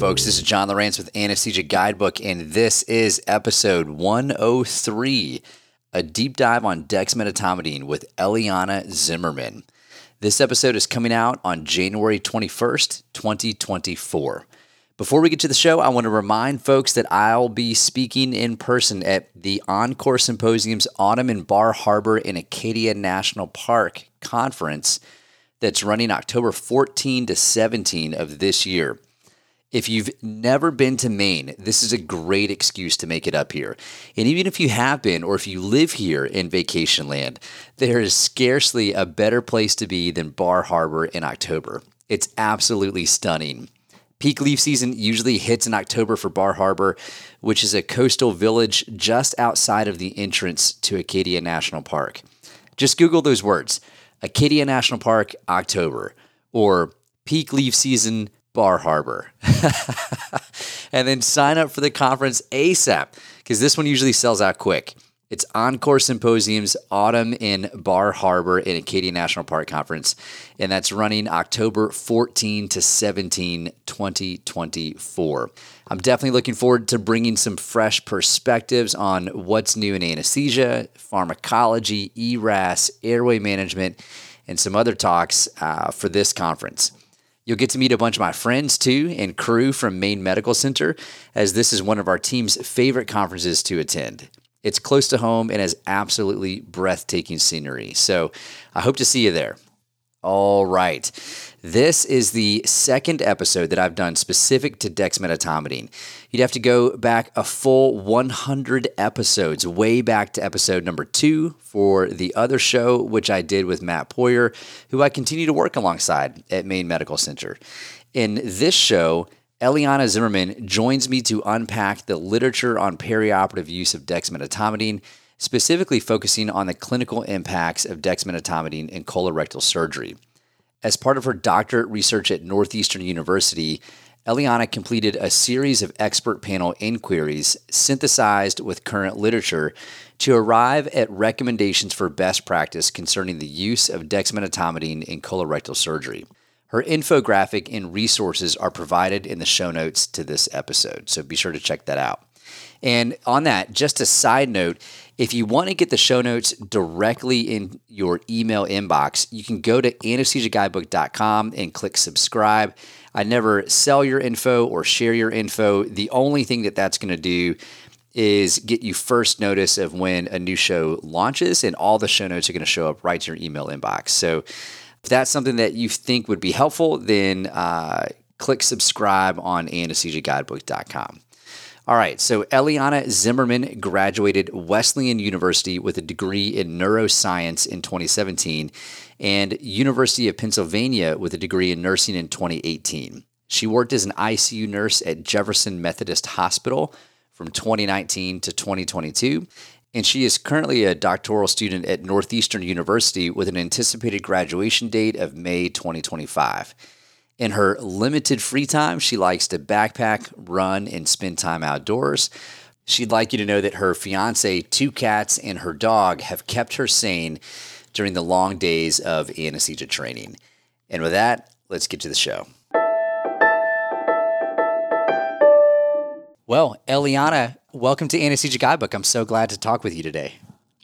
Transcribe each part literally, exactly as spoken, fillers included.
folks. This is John Lowrance with Anesthesia Guidebook, and this is episode one oh three, a deep dive on dexmedetomidine with Eliana Zimmerman. This episode is coming out on January twenty-first, twenty twenty-four. Before we get to the show, I want to remind folks that I'll be speaking in person at the Encore Symposiums Autumn in Bar Harbor in Acadia National Park conference that's running October fourteenth to seventeenth of this year. If you've never been to Maine, this is a great excuse to make it up here. And even if you have been, or if you live here in vacation land, there is scarcely a better place to be than Bar Harbor in October. It's absolutely stunning. Peak leaf season usually hits in October for Bar Harbor, which is a coastal village just outside of the entrance to Acadia National Park. Just Google those words, Acadia National Park, October, or peak leaf season, Bar Harbor. And then sign up for the conference ASAP, because this one usually sells out quick. It's Encore Symposiums Autumn in Bar Harbor in Acadia National Park Conference, and that's running October fourteenth to seventeenth, twenty twenty-four. I'm definitely looking forward to bringing some fresh perspectives on what's new in anesthesia, pharmacology, E R A S, airway management, and some other talks uh, for this conference. You'll get to meet a bunch of my friends, too, and crew from Maine Medical Center, as this is one of our team's favorite conferences to attend. It's close to home and has absolutely breathtaking scenery, so I hope to see you there. All right. This is the second episode that I've done specific to dexmedetomidine. You'd have to go back a full one hundred episodes, way back to episode number two for the other show, which I did with Matt Poirier, who I continue to work alongside at Maine Medical Center. In this show, Eliana Zimmerman joins me to unpack the literature on perioperative use of dexmedetomidine, specifically focusing on the clinical impacts of dexmedetomidine in colorectal surgery. As part of her doctorate research at Northeastern University, Eliana completed a series of expert panel inquiries synthesized with current literature to arrive at recommendations for best practice concerning the use of dexmedetomidine in colorectal surgery. Her infographic and resources are provided in the show notes to this episode, so be sure to check that out. And on that, just a side note, if you want to get the show notes directly in your email inbox, you can go to anesthesia guidebook dot com and click subscribe. I never sell your info or share your info. The only thing that that's going to do is get you first notice of when a new show launches, and all the show notes are going to show up right to your email inbox. So if that's something that you think would be helpful, then uh, click subscribe on anesthesia guidebook dot com. All right, so Eliana Zimmerman graduated Wesleyan University with a degree in neuroscience in twenty seventeen and University of Pennsylvania with a degree in nursing in twenty eighteen. She worked as an I C U nurse at Jefferson Methodist Hospital from twenty nineteen to twenty twenty-two, and she is currently a doctoral student at Northeastern University with an anticipated graduation date of May twenty twenty-five. In her limited free time, she likes to backpack, run, and spend time outdoors. She'd like you to know that her fiance, two cats, and her dog have kept her sane during the long days of anesthesia training. And with that, let's get to the show. Well, Eliana, welcome to Anesthesia Guidebook. I'm so glad to talk with you today.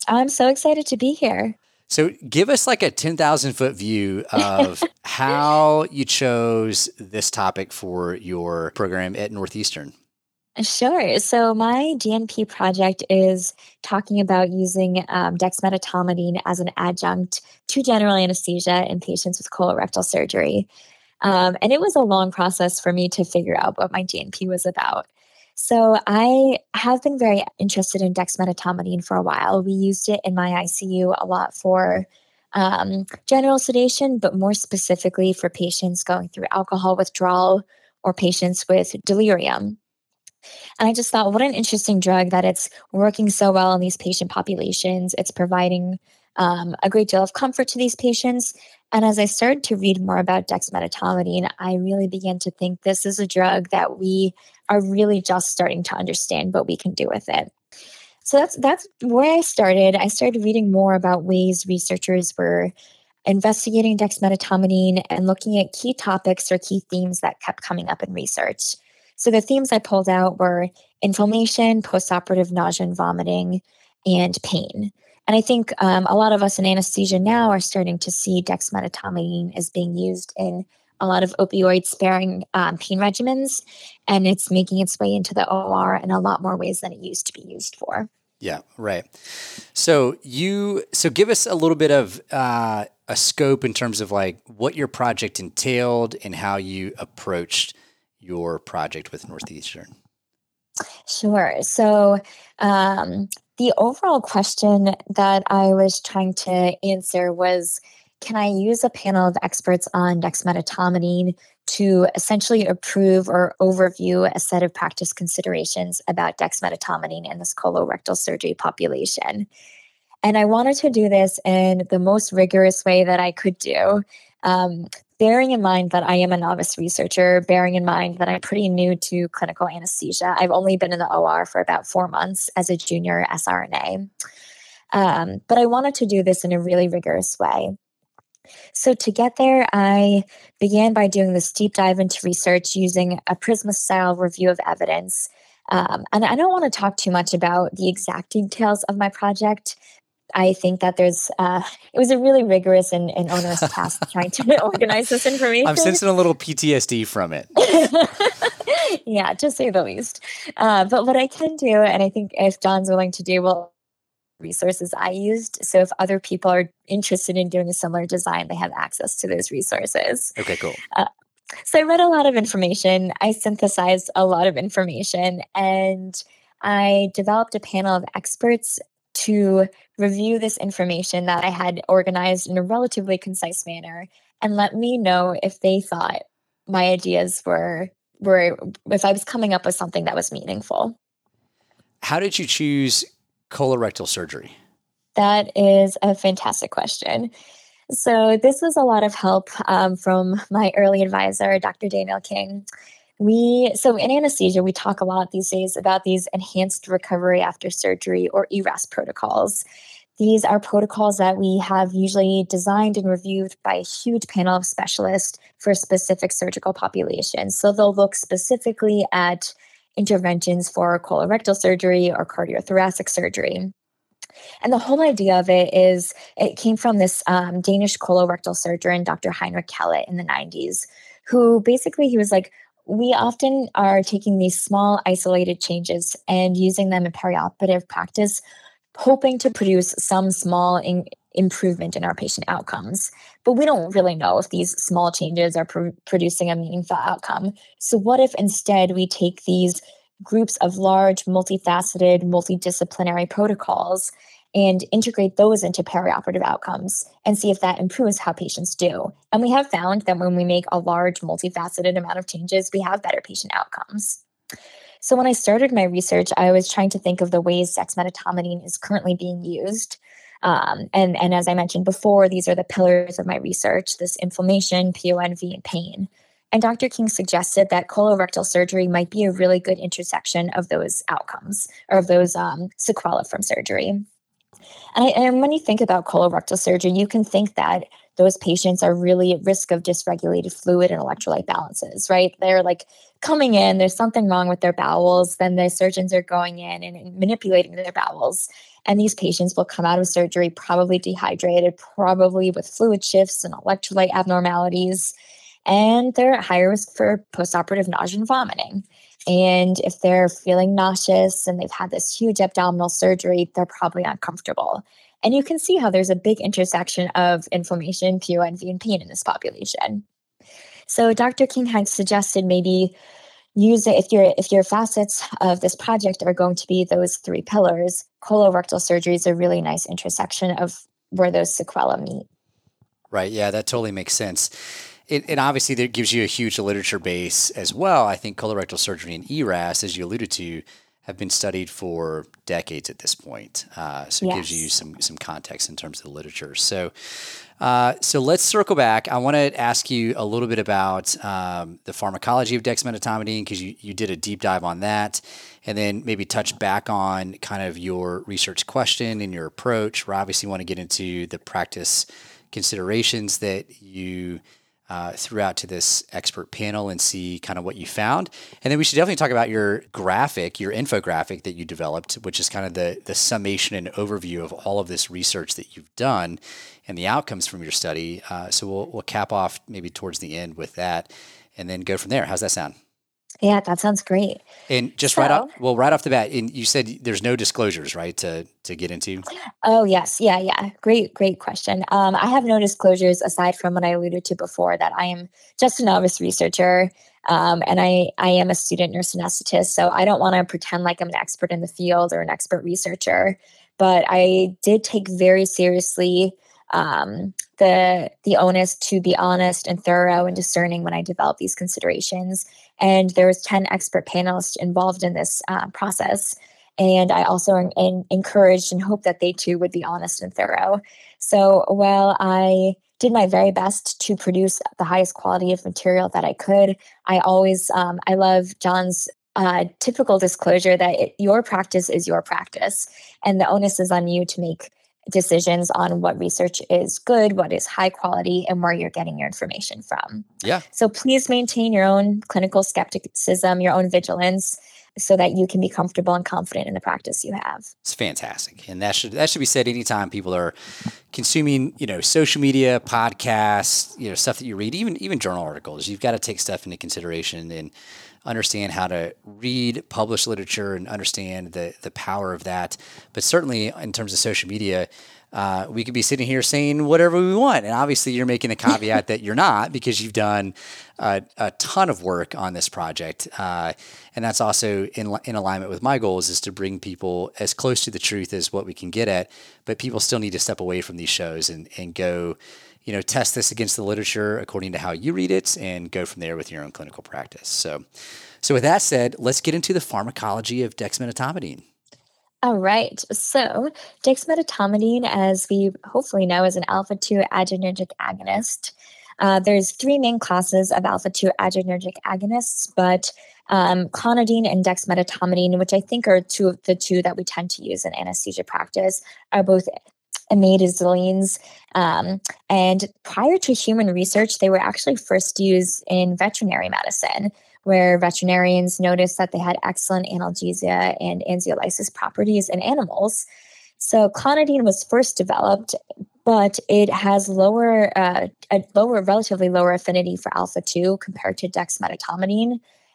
I'm so excited to be here. So give us like a ten thousand foot view of how you chose this topic for your program at Northeastern. Sure. So my D N P project is talking about using um, dexmedetomidine as an adjunct to general anesthesia in patients with colorectal surgery. Um, and it was a long process for me to figure out what my D N P was about. So I have been very interested in dexmedetomidine for a while. We used it in my I C U a lot for um, general sedation, but more specifically for patients going through alcohol withdrawal or patients with delirium. And I just thought, what an interesting drug that it's working so well in these patient populations. It's providing um, a great deal of comfort to these patients. And as I started to read more about dexmedetomidine, I really began to think this is a drug that we are really just starting to understand what we can do with it. So that's that's where I started. I started reading more about ways researchers were investigating dexmedetomidine and looking at key topics or key themes that kept coming up in research. So the themes I pulled out were inflammation, postoperative nausea and vomiting, and pain. And I think um, a lot of us in anesthesia now are starting to see dexmedetomidine as being used in a lot of opioid-sparing um, pain regimens, and it's making its way into the O R in a lot more ways than it used to be used for. Yeah, right. So you, so give us a little bit of uh, a scope in terms of like what your project entailed and how you approached your project with Northeastern. Sure. So um, the overall question that I was trying to answer was, can I use a panel of experts on dexmedetomidine to essentially approve or overview a set of practice considerations about dexmedetomidine in this colorectal surgery population? And I wanted to do this in the most rigorous way that I could do, um, bearing in mind that I am a novice researcher, bearing in mind that I'm pretty new to clinical anesthesia. I've only been in the O R for about four months as a junior S R N A. Um, but I wanted to do this in a really rigorous way. So to get there, I began by doing this deep dive into research using a PRISMA-style review of evidence. Um, and I don't want to talk too much about the exact details of my project. I think that there's, uh, it was a really rigorous and, and onerous task trying to organize this information. I'm sensing a little P T S D from it. Yeah, to say the least. Uh, but what I can do, and I think if John's willing to do, well, resources I used. So if other people are interested in doing a similar design, they have access to those resources. Okay, cool. Uh, so I read a lot of information. I synthesized a lot of information, and I developed a panel of experts to review this information that I had organized in a relatively concise manner and let me know if they thought my ideas were, were if I was coming up with something that was meaningful. How did you choose colorectal surgery? That is a fantastic question. So this was a lot of help um, from my early advisor, Doctor Daniel King. We so in anesthesia, we talk a lot these days about these enhanced recovery after surgery or E R A S protocols. These are protocols that we have usually designed and reviewed by a huge panel of specialists for specific surgical populations. So they'll look specifically at interventions for colorectal surgery or cardiothoracic surgery. And the whole idea of it is it came from this um, Danish colorectal surgeon, Doctor Heinrich Kellett, in the nineties, who basically he was like, we often are taking these small isolated changes and using them in perioperative practice, hoping to produce some small in- improvement in our patient outcomes. But we don't really know if these small changes are pr- producing a meaningful outcome. So what if instead we take these groups of large, multifaceted, multidisciplinary protocols and integrate those into perioperative outcomes and see if that improves how patients do? And we have found that when we make a large, multifaceted amount of changes, we have better patient outcomes. So when I started my research, I was trying to think of the ways dexmedetomidine is currently being used. Um, and, and as I mentioned before, these are the pillars of my research, this inflammation, P O N V, and pain. And Doctor King suggested that colorectal surgery might be a really good intersection of those outcomes or of those um, sequelae from surgery. And, I, and when you think about colorectal surgery, you can think that those patients are really at risk of dysregulated fluid and electrolyte balances, right? They're like coming in, there's something wrong with their bowels, then the surgeons are going in and manipulating their bowels. And these patients will come out of surgery probably dehydrated, probably with fluid shifts and electrolyte abnormalities. And they're at higher risk for postoperative nausea and vomiting. And if they're feeling nauseous and they've had this huge abdominal surgery, they're probably uncomfortable. And you can see how there's a big intersection of inflammation, P O N V, and pain in this population. So Doctor King had suggested maybe use it if your if your facets of this project are going to be those three pillars. Colorectal surgery is a really nice intersection of where those sequelae meet. Right. Yeah, that totally makes sense. It, and obviously, that gives you a huge literature base as well. I think colorectal surgery and E R A S, as you alluded to, have been studied for decades at this point. Uh, so it yes. gives you some some context in terms of the literature. So uh, so let's circle back. I want to ask you a little bit about um, the pharmacology of dexmedetomidine, because you, you did a deep dive on that, and then maybe touch back on kind of your research question and your approach. We obviously want to get into the practice considerations that you uh, throughout to this expert panel and see kind of what you found. And then we should definitely talk about your graphic, your infographic that you developed, which is kind of the, the summation and overview of all of this research that you've done and the outcomes from your study. Uh, so we'll, we'll cap off maybe towards the end with that and then go from there. How's that sound? Yeah, that sounds great. And just so, right off, well, right off the bat, and you said there's no disclosures, right, to to get into? Oh, yes. Yeah, yeah. Great, great question. Um, I have no disclosures aside from what I alluded to before, that I am just a novice researcher, um, and I, I am a student nurse anesthetist, so I don't want to pretend like I'm an expert in the field or an expert researcher, but I did take very seriously um, the the onus to be honest and thorough and discerning when I developed these considerations. And there was ten expert panelists involved in this uh, process. And I also en- en- encouraged and hoped that they too would be honest and thorough. So while I did my very best to produce the highest quality of material that I could, I always, um, I love John's uh, typical disclosure that it, your practice is your practice. And the onus is on you to make decisions on what research is good, what is high quality, and where you're getting your information from. Yeah. So please maintain your own clinical skepticism, your own vigilance, so that you can be comfortable and confident in the practice you have. It's fantastic. And that should that should be said anytime people are consuming, you know, social media, podcasts, you know, stuff that you read, even even journal articles. You've got to take stuff into consideration and understand how to read, publish literature, and understand the the power of that. But certainly in terms of social media, Uh, we could be sitting here saying whatever we want. And obviously you're making the caveat that you're not, because you've done uh, a ton of work on this project. Uh, and that's also in in alignment with my goals, is to bring people as close to the truth as what we can get at, but people still need to step away from these shows and, and go, you know, test this against the literature according to how you read it and go from there with your own clinical practice. So, so with that said, let's get into the pharmacology of dexmedetomidine. All right. So dexmedetomidine, as we hopefully know, is an alpha two adrenergic agonist. Uh, there's three main classes of alpha two adrenergic agonists, but um, clonidine and dexmedetomidine, which I think are two of the two that we tend to use in anesthesia practice, are both imidazolines. Um, and prior to human research, they were actually first used in veterinary medicine, where veterinarians noticed that they had excellent analgesia and anxiolysis properties in animals. So clonidine was first developed, but it has lower, uh, a lower, relatively lower affinity for alpha two compared to dexmedetomidine,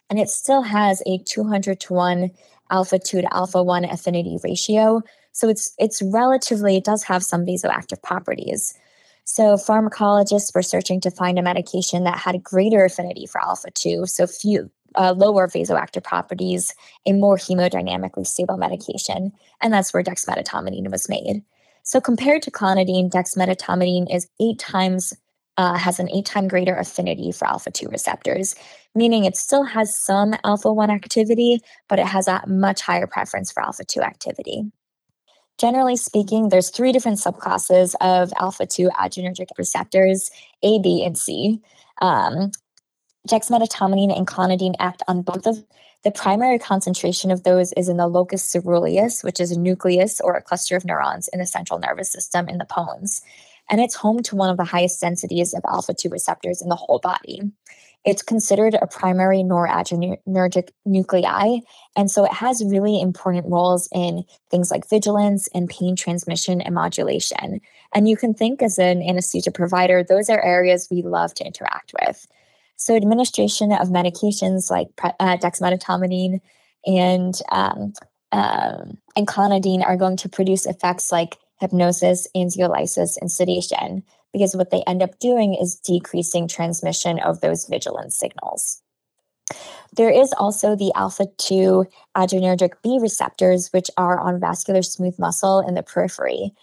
and it still has a two hundred to one alpha two to alpha one affinity ratio. So it's it's relatively, it does have some vasoactive properties. So pharmacologists were searching to find a medication that had greater affinity for alpha two, so few uh, lower vasoactive properties, a more hemodynamically stable medication, and that's where dexmedetomidine was made. So compared to clonidine, dexmedetomidine is eight times uh, has an eight time greater affinity for alpha two receptors, meaning it still has some alpha one activity, but it has a much higher preference for alpha two activity. Generally speaking, there's three different subclasses of alpha two adrenergic receptors, A, B, and C. Um, dexmedetomidine and clonidine act on both of them. The primary concentration of those is in the locus coeruleus, which is a nucleus or a cluster of neurons in the central nervous system in the pons. And it's home to one of the highest densities of alpha two receptors in the whole body. It's considered a primary noradrenergic nuclei, and so it has really important roles in things like vigilance and pain transmission and modulation. And you can think, as an anesthesia provider, those are areas we love to interact with. So administration of medications like uh, dexmedetomidine and, um, uh, and clonidine are going to produce effects like hypnosis, anxiolysis, and sedation, because what they end up doing is decreasing transmission of those vigilance signals. There is also the alpha two adrenergic B receptors, which are on vascular smooth muscle in the periphery.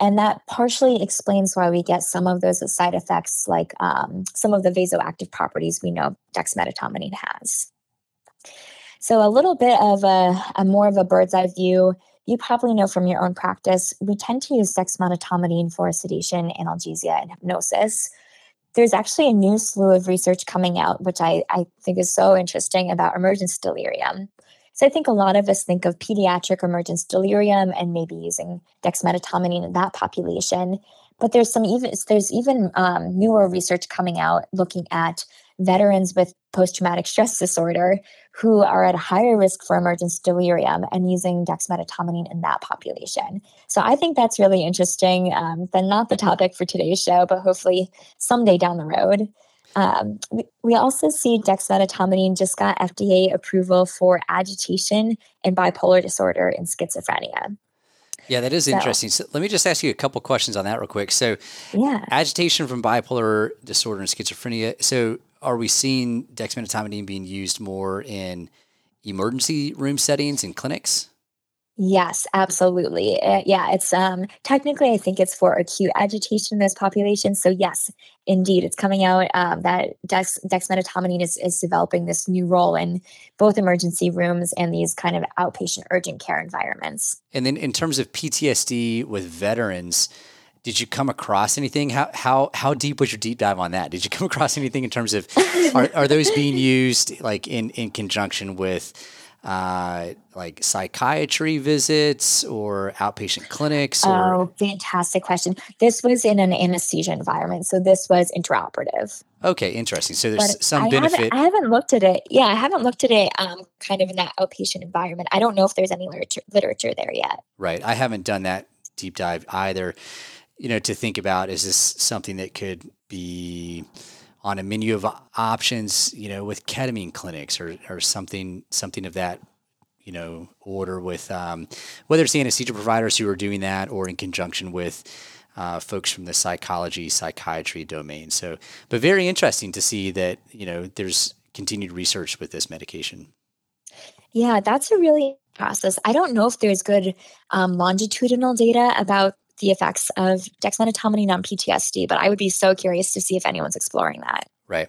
And that partially explains why we get some of those side effects, like um, some of the vasoactive properties we know dexmedetomidine has. So a little bit of a, a more of a bird's eye view. You probably know from your own practice, we tend to use dexmedetomidine for sedation, analgesia, and hypnosis. There's actually a new slew of research coming out, which I, I think is so interesting, about emergence delirium. So I think a lot of us think of pediatric emergence delirium and maybe using dexmedetomidine in that population. But there's some even there's even um, newer research coming out looking at veterans with post-traumatic stress disorder who are at a higher risk for emergence delirium and using dexmedetomidine in that population. So I think that's really interesting. Um, then not the topic for today's show, but hopefully someday down the road. Um, we, we also see dexmedetomidine just got F D A approval for agitation and bipolar disorder and schizophrenia. Yeah, that is so interesting. So let me just ask you a couple questions on that real quick. So yeah. Agitation from bipolar disorder and schizophrenia. So are we seeing dexmedetomidine being used more in emergency room settings and clinics? Yes, absolutely. Uh, yeah, it's um, technically, I think it's for acute agitation in this population. So yes, indeed, it's coming out um, that dex, dexmedetomidine is, is developing this new role in both emergency rooms and these kind of outpatient urgent care environments. And then in terms of P T S D with veterans, did you come across anything? How how how deep was your deep dive on that? Did you come across anything in terms of, are, are those being used like in, in conjunction with uh like psychiatry visits or outpatient clinics? Or... Oh, fantastic question. This was in an anesthesia environment. So this was intraoperative. Okay, interesting. So there's but some I benefit. Haven't, I haven't looked at it. Yeah, I haven't looked at it um, kind of in that outpatient environment. I don't know if there's any literature, literature there yet. Right. I haven't done that deep dive either. You know, to think about, is this something that could be on a menu of options, you know, with ketamine clinics or, or something, something of that, you know, order with, um, whether it's the anesthesia providers who are doing that or in conjunction with uh, folks from the psychology, psychiatry domain. So, but very interesting to see that, you know, there's continued research with this medication. Yeah, that's a really process. I don't know if there's good um, longitudinal data about the effects of dexmedetomidine on P T S D, but I would be so curious to see if anyone's exploring that. Right.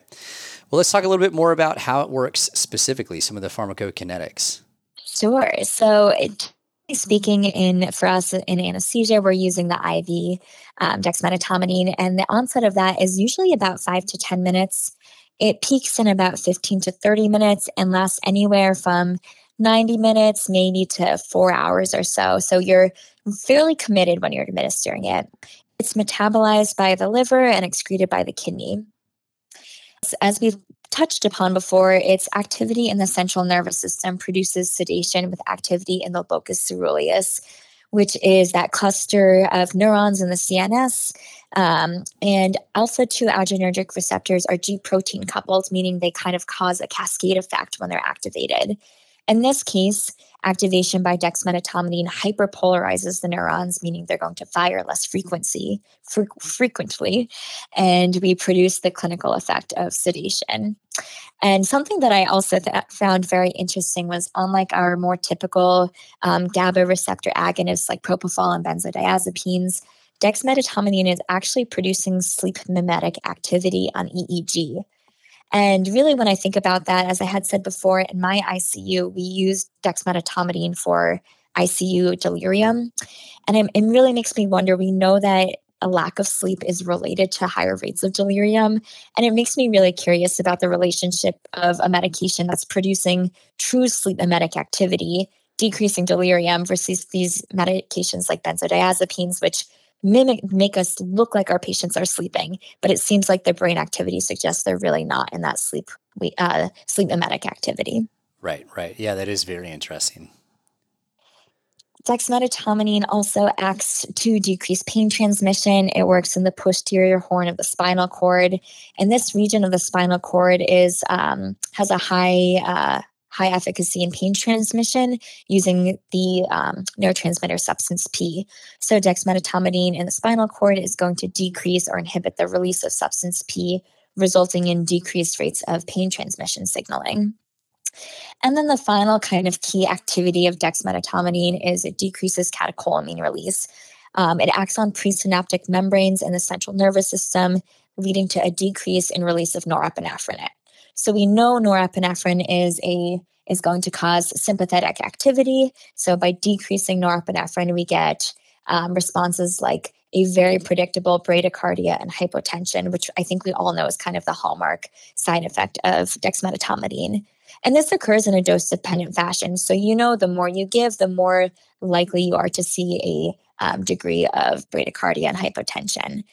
Well, let's talk a little bit more about how it works specifically, some of the pharmacokinetics. Sure. So it, speaking in for us in anesthesia, we're using the I V um, dexmedetomidine, and the onset of that is usually about five to ten minutes. It peaks in about fifteen to thirty minutes and lasts anywhere from ninety minutes, maybe to four hours or so. So you're fairly committed when you're administering it. It's metabolized by the liver and excreted by the kidney. As we've touched upon before, its activity in the central nervous system produces sedation with activity in the locus coeruleus, which is that cluster of neurons in the C N S. Um, and alpha two adrenergic receptors are G protein coupled, meaning they kind of cause a cascade effect when they're activated. In this case, activation by dexmedetomidine hyperpolarizes the neurons, meaning they're going to fire less frequency, fre- frequently, and we produce the clinical effect of sedation. And something that I also th- found very interesting was, unlike our more typical um, GABA receptor agonists like propofol and benzodiazepines, dexmedetomidine is actually producing sleep mimetic activity on E E G. And really, when I think about that, as I had said before, in my I C U, we used dexmedetomidine for I C U delirium. And it, it really makes me wonder, we know that a lack of sleep is related to higher rates of delirium. And it makes me really curious about the relationship of a medication that's producing true sleep mimetic activity, decreasing delirium, versus these medications like benzodiazepines, which mimic make us look like our patients are sleeping, but it seems like their brain activity suggests they're really not in that sleep uh, sleep mimetic activity. Right, right. Yeah, that is very interesting. Dexmedetomidine also acts to decrease pain transmission. It works in the posterior horn of the spinal cord, and this region of the spinal cord is um, has a high uh, high efficacy in pain transmission using the um, neurotransmitter substance P. So dexmedetomidine in the spinal cord is going to decrease or inhibit the release of substance P, resulting in decreased rates of pain transmission signaling. And then the final kind of key activity of dexmedetomidine is it decreases catecholamine release. Um, it acts on presynaptic membranes in the central nervous system, leading to a decrease in release of norepinephrine. So we know norepinephrine is a is going to cause sympathetic activity. So by decreasing norepinephrine, we get um, responses like a very predictable bradycardia and hypotension, which I think we all know is kind of the hallmark side effect of dexmedetomidine. And this occurs in a dose-dependent fashion. So you know the more you give, the more likely you are to see a um, degree of bradycardia and hypotension.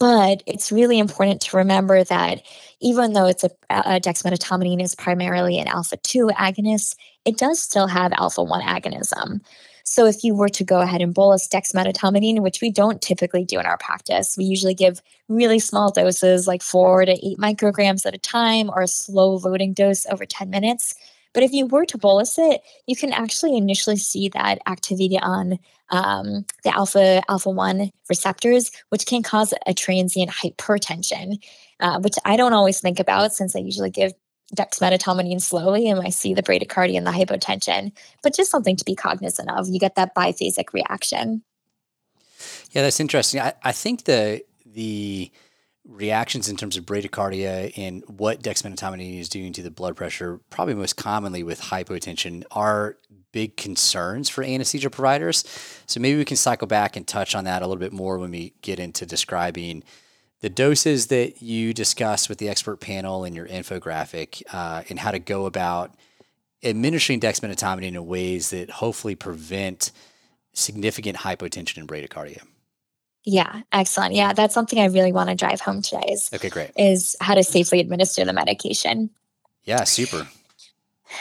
But it's really important to remember that even though it's a, a dexmedetomidine is primarily an alpha two agonist, it does still have alpha one agonism. So if you were to go ahead and bolus dexmedetomidine, which we don't typically do in our practice, we usually give really small doses like four to eight micrograms at a time or a slow loading dose over ten minutes. But if you were to bolus it, you can actually initially see that activity on um, the alpha alpha one receptors, which can cause a transient hypertension, uh, which I don't always think about since I usually give dexmedetomidine slowly and I see the bradycardia and the hypotension, but just something to be cognizant of. You get that biphasic reaction. Yeah, that's interesting. I, I think the the reactions in terms of bradycardia and what dexmedetomidine is doing to the blood pressure, probably most commonly with hypotension, are big concerns for anesthesia providers. So maybe we can cycle back and touch on that a little bit more when we get into describing the doses that you discussed with the expert panel in your infographic uh, and how to go about administering dexmedetomidine in ways that hopefully prevent significant hypotension and bradycardia. Yeah, excellent. Yeah, that's something I really want to drive home today is, okay, great. is how to safely administer the medication. Yeah, super.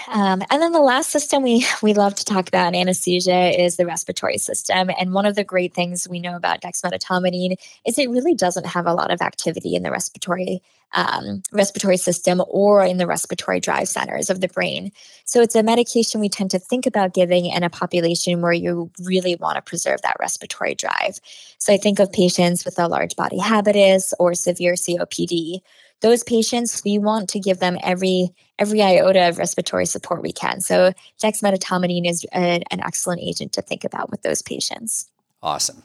Um, and then the last system we, we love to talk about in anesthesia is the respiratory system. And one of the great things we know about dexmedetomidine is it really doesn't have a lot of activity in the respiratory um, respiratory system or in the respiratory drive centers of the brain. So it's a medication we tend to think about giving in a population where you really want to preserve that respiratory drive. So I think of patients with a large body habitus or severe C O P D. Those patients, we want to give them every every iota of respiratory support we can. So dexmedetomidine is a, an excellent agent to think about with those patients. Awesome.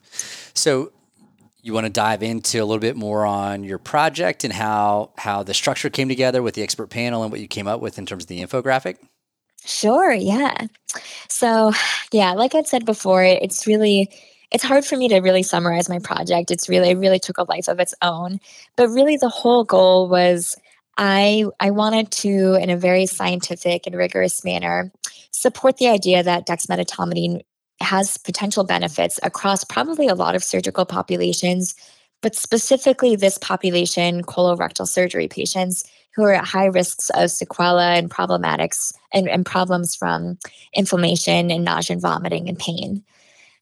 So you want to dive into a little bit more on your project and how, how the structure came together with the expert panel and what you came up with in terms of the infographic? Sure, yeah. So yeah, like I'd said before, it's really... It's hard for me to really summarize my project. It's really, it really took a life of its own. But really the whole goal was I, I wanted to, in a very scientific and rigorous manner, support the idea that dexmedetomidine has potential benefits across probably a lot of surgical populations, but specifically this population, colorectal surgery patients, who are at high risks of sequela and problematics and, and problems from inflammation and nausea and vomiting and pain.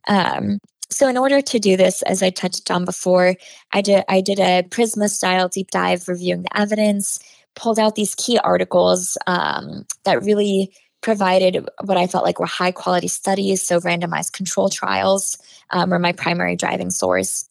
Um, So in order to do this, as I touched on before, I did, I did a PRISMA-style deep dive reviewing the evidence, pulled out these key articles um, that really provided what I felt like were high-quality studies, so randomized control trials um, were my primary driving source.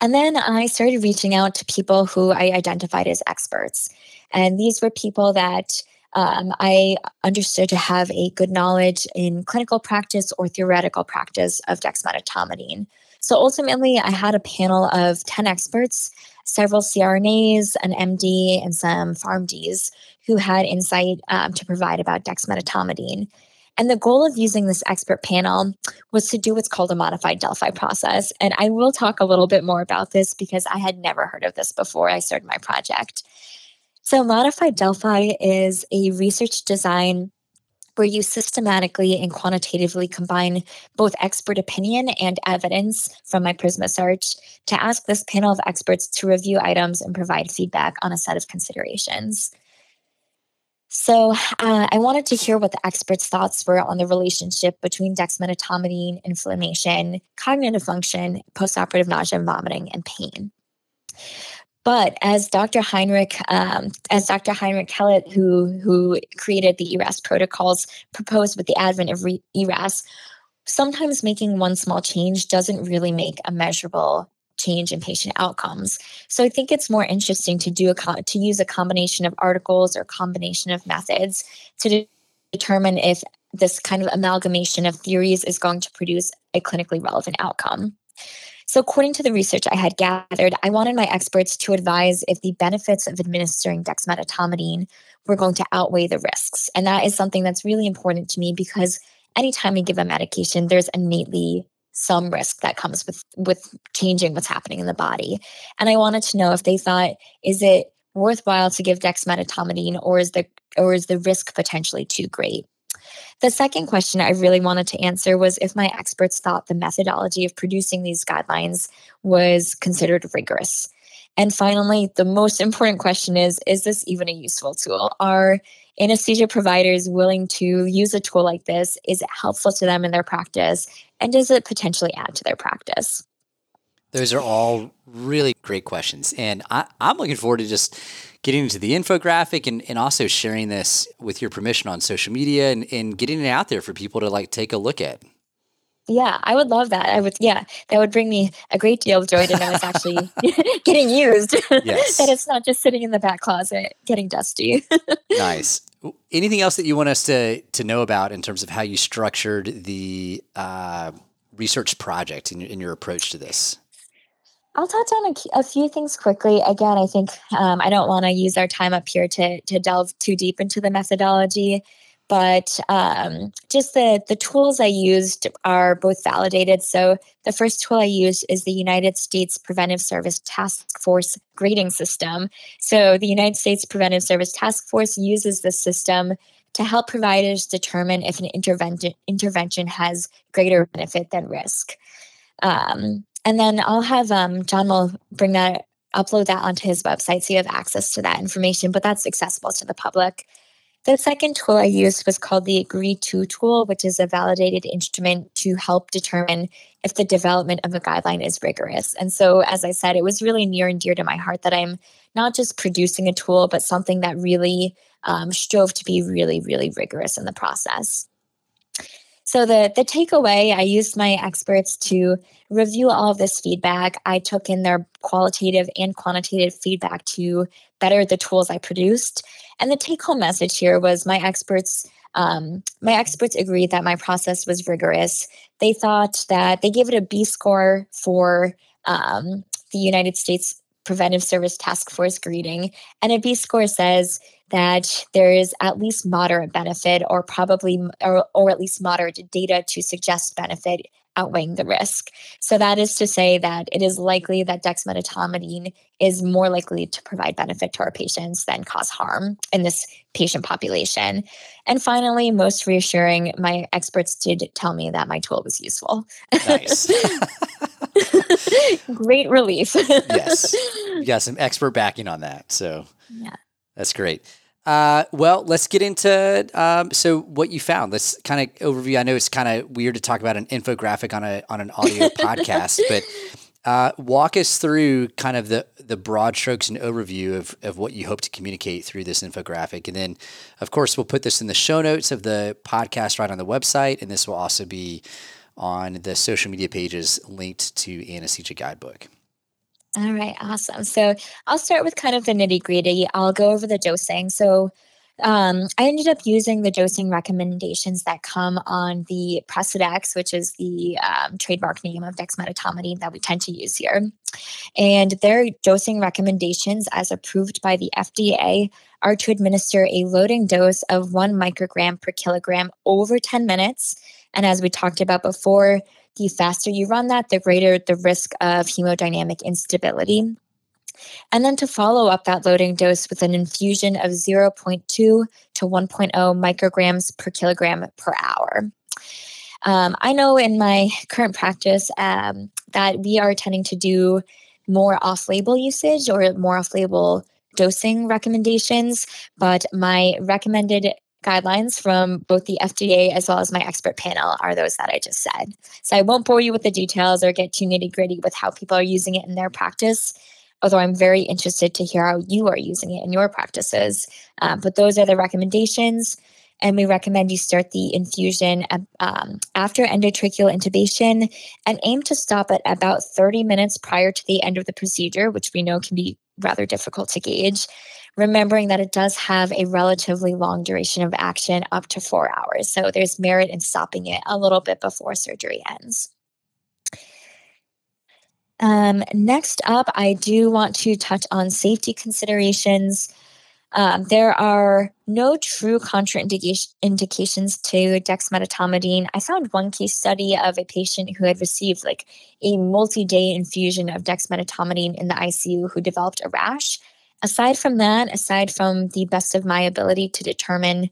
And then I started reaching out to people who I identified as experts. And these were people that Um, I understood to have a good knowledge in clinical practice or theoretical practice of dexmedetomidine. So ultimately, I had a panel of ten experts, several C R N As, an M D, and some PharmDs who had insight um, to provide about dexmedetomidine. And the goal of using this expert panel was to do what's called a modified Delphi process. And I will talk a little bit more about this because I had never heard of this before I started my project. So modified Delphi is a research design where you systematically and quantitatively combine both expert opinion and evidence from my PRISMA search to ask this panel of experts to review items and provide feedback on a set of considerations. So uh, I wanted to hear what the experts' thoughts were on the relationship between dexmedetomidine, inflammation, cognitive function, postoperative nausea and vomiting, and pain. But as Doctor Heinrich, um, as Doctor Heinrich Kellett, who who created the E R A S protocols, proposed with the advent of re- E R A S, sometimes making one small change doesn't really make a measurable change in patient outcomes. So I think it's more interesting to do a to use a combination of articles or combination of methods to de- determine if this kind of amalgamation of theories is going to produce a clinically relevant outcome. So according to the research I had gathered, I wanted my experts to advise if the benefits of administering dexmedetomidine were going to outweigh the risks. And that is something that's really important to me because anytime we give a medication, there's innately some risk that comes with, with changing what's happening in the body. And I wanted to know if they thought, is it worthwhile to give dexmedetomidine, or is the or is the risk potentially too great? The second question I really wanted to answer was if my experts thought the methodology of producing these guidelines was considered rigorous. And finally, the most important question is, is this even a useful tool? Are anesthesia providers willing to use a tool like this? Is it helpful to them in their practice? And does it potentially add to their practice? Those are all really great questions. And I, I'm looking forward to just getting into the infographic and, and also sharing this with your permission on social media and, and getting it out there for people to like take a look at. Yeah, I would love that. I would, yeah, that would bring me a great deal of joy to know it's actually getting used. Yes. That it's not just sitting in the back closet getting dusty. Nice. Anything else that you want us to to know about in terms of how you structured the uh, research project and in your approach to this? I'll touch on a, a few things quickly. Again, I think um, I don't want to use our time up here to to delve too deep into the methodology, but um, just the, the tools I used are both validated. So the first tool I used is the United States Preventive Service Task Force grading system. So the United States Preventive Service Task Force uses this system to help providers determine if an intervention intervention has greater benefit than risk. Um, And then I'll have um, John will bring that, upload that onto his website so you have access to that information, but that's accessible to the public. The second tool I used was called the Agree To tool, which is a validated instrument to help determine if the development of a guideline is rigorous. And so, as I said, it was really near and dear to my heart that I'm not just producing a tool, but something that really um, strove to be really, really rigorous in the process. So the, the takeaway, I used my experts to review all of this feedback. I took in their qualitative and quantitative feedback to better the tools I produced. And the take-home message here was my experts um, my experts agreed that my process was rigorous. They thought that they gave it a B score for um, the United States Preventive Service Task Force grading. And a B score says that there is at least moderate benefit or probably, or, or at least moderate data to suggest benefit outweighing the risk. So that is to say that it is likely that dexmedetomidine is more likely to provide benefit to our patients than cause harm in this patient population. And finally, most reassuring, my experts did tell me that my tool was useful. Nice. Great relief. Yes. You got some expert backing on that. So yeah, that's great. Uh, well, let's get into um, so what you found. Let's kind of overview. I know it's kind of weird to talk about an infographic on a on an audio podcast, but uh, walk us through kind of the the broad strokes and overview of of what you hope to communicate through this infographic. And then, of course, we'll put this in the show notes of the podcast right on the website, and this will also be on the social media pages linked to Anesthesia Guidebook. All right, awesome. So I'll start with kind of the nitty gritty. I'll go over the dosing. So um, I ended up using the dosing recommendations that come on the Presidex, which is the um, trademark name of dexmedetomidine that we tend to use here. And their dosing recommendations, as approved by the F D A, are to administer a loading dose of one microgram per kilogram over ten minutes. And as we talked about before, the faster you run that, the greater the risk of hemodynamic instability. And then to follow up that loading dose with an infusion of zero point two to one point zero micrograms per kilogram per hour. Um, I know in my current practice um, that we are tending to do more off-label usage or more off-label dosing recommendations, but my recommended guidelines from both the F D A as well as my expert panel are those that I just said. So I won't bore you with the details or get too nitty gritty with how people are using it in their practice, although I'm very interested to hear how you are using it in your practices. Um, but those are the recommendations. And we recommend you start the infusion um, after endotracheal intubation and aim to stop at about thirty minutes prior to the end of the procedure, which we know can be rather difficult to gauge, remembering that it does have a relatively long duration of action, up to four hours. So there's merit in stopping it a little bit before surgery ends. Um, next up, I do want to touch on safety considerations. Um, there are no true contraindications to dexmedetomidine. I found one case study of a patient who had received like a multi-day infusion of dexmedetomidine in the I C U who developed a rash. Aside from that, aside from the best of my ability to determine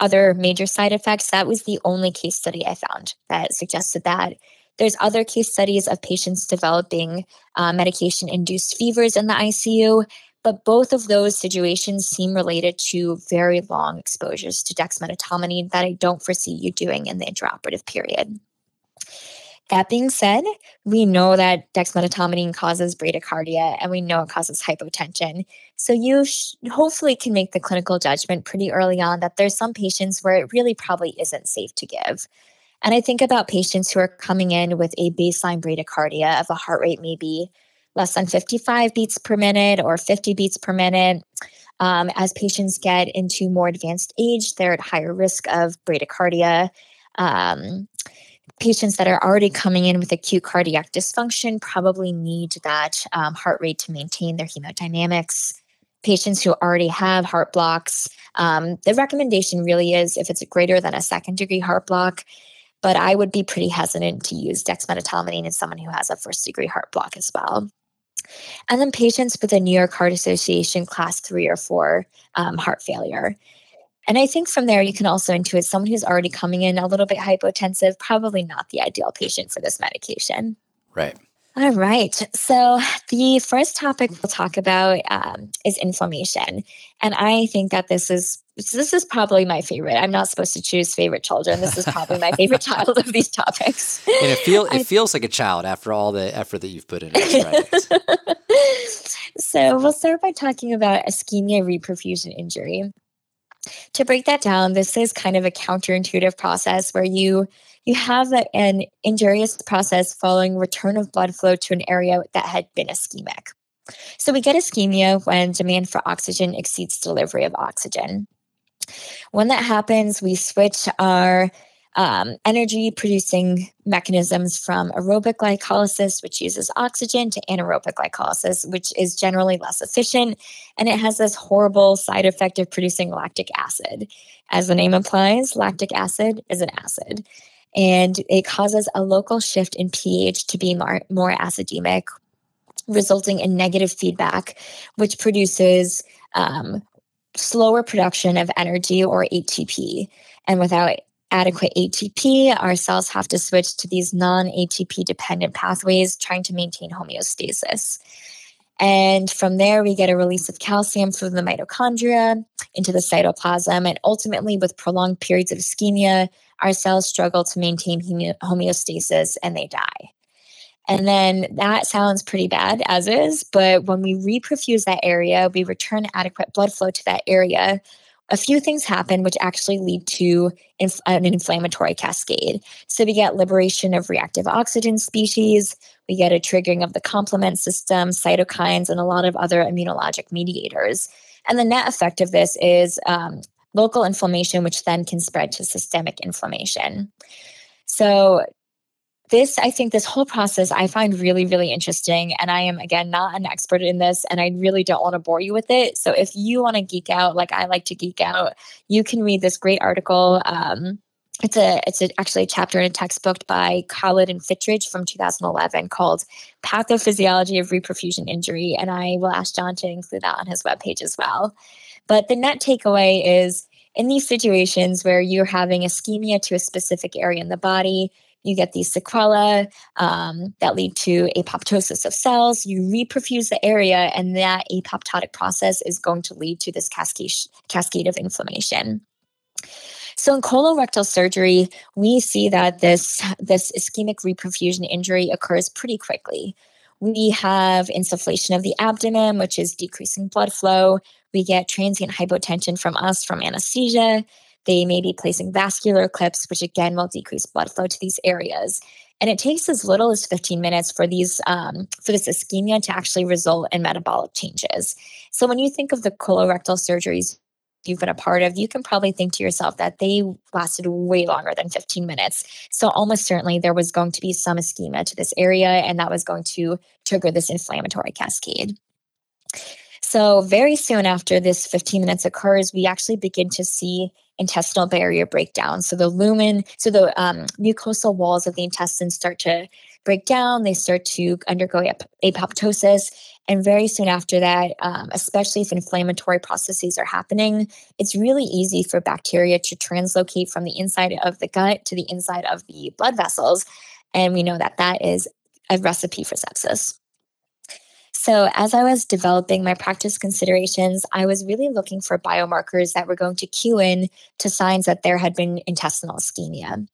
other major side effects, that was the only case study I found that suggested that. There's other case studies of patients developing uh, medication-induced fevers in the I C U, but both of those situations seem related to very long exposures to dexmedetomidine that I don't foresee you doing in the intraoperative period. That being said, we know that dexmedetomidine causes bradycardia and we know it causes hypotension. So you sh- hopefully can make the clinical judgment pretty early on that there's some patients where it really probably isn't safe to give. And I think about patients who are coming in with a baseline bradycardia of a heart rate maybe less than fifty-five beats per minute or fifty beats per minute. Um, as patients get into more advanced age, they're at higher risk of bradycardia. Um, patients that are already coming in with acute cardiac dysfunction probably need that um, heart rate to maintain their hemodynamics. Patients who already have heart blocks, um, the recommendation really is if it's greater than a second-degree heart block, but I would be pretty hesitant to use dexmedetomidine in someone who has a first-degree heart block as well. And then patients with a New York Heart Association class three or four um, heart failure. And I think from there, you can also intuit someone who's already coming in a little bit hypotensive, probably not the ideal patient for this medication. Right. All right. So the first topic we'll talk about um, is inflammation. And I think that this is this is probably my favorite. I'm not supposed to choose favorite children. This is probably my favorite child of these topics. And it, feel, it I, feels like a child after all the effort that you've put in. That's right. So we'll start by talking about ischemia reperfusion injury. To break that down, this is kind of a counterintuitive process where you you have an injurious process following return of blood flow to an area that had been ischemic. So we get ischemia when demand for oxygen exceeds delivery of oxygen. When that happens, we switch our um, energy-producing mechanisms from aerobic glycolysis, which uses oxygen, to anaerobic glycolysis, which is generally less efficient, and it has this horrible side effect of producing lactic acid. As the name implies, lactic acid is an acid. And it causes a local shift in pH to be more, more acidemic, resulting in negative feedback, which produces um, slower production of energy or A T P. And without adequate A T P, our cells have to switch to these non-A T P-dependent pathways, trying to maintain homeostasis. And from there, we get a release of calcium from the mitochondria into the cytoplasm. And ultimately, with prolonged periods of ischemia, our cells struggle to maintain homeostasis and they die. And then that sounds pretty bad as is, but when we reperfuse that area, we return adequate blood flow to that area. A few things happen which actually lead to inf- an inflammatory cascade. So we get liberation of reactive oxygen species, we get a triggering of the complement system, cytokines, and a lot of other immunologic mediators. And the net effect of this is um, local inflammation, which then can spread to systemic inflammation. So this, I think this whole process I find really, really interesting. And I am, again, not an expert in this, and I really don't want to bore you with it. So if you want to geek out, like I like to geek out, you can read this great article. Um, it's a, it's a, actually a chapter in a textbook by Kellett and Fittridge from two thousand eleven called Pathophysiology of Reperfusion Injury. And I will ask John to include that on his webpage as well. But the net takeaway is, in these situations where you're having ischemia to a specific area in the body, you get these sequelae um, that lead to apoptosis of cells. You reperfuse the area, and that apoptotic process is going to lead to this cascade, cascade of inflammation. So in colorectal surgery, we see that this, this ischemic reperfusion injury occurs pretty quickly. We have insufflation of the abdomen, which is decreasing blood flow. We get transient hypotension from us from anesthesia. They may be placing vascular clips, which again will decrease blood flow to these areas. And it takes as little as fifteen minutes for these um, for this ischemia to actually result in metabolic changes. So when you think of the colorectal surgeries you've been a part of, you can probably think to yourself that they lasted way longer than fifteen minutes. So almost certainly there was going to be some ischemia to this area, and that was going to trigger this inflammatory cascade. So very soon after this fifteen minutes occurs, we actually begin to see intestinal barrier breakdown. So the lumen, so the um, mucosal walls of the intestines start to break down. They start to undergo ap- apoptosis. And very soon after that, um, especially if inflammatory processes are happening, it's really easy for bacteria to translocate from the inside of the gut to the inside of the blood vessels. And we know that that is a recipe for sepsis. So as I was developing my practice considerations, I was really looking for biomarkers that were going to cue in to signs that there had been intestinal ischemia.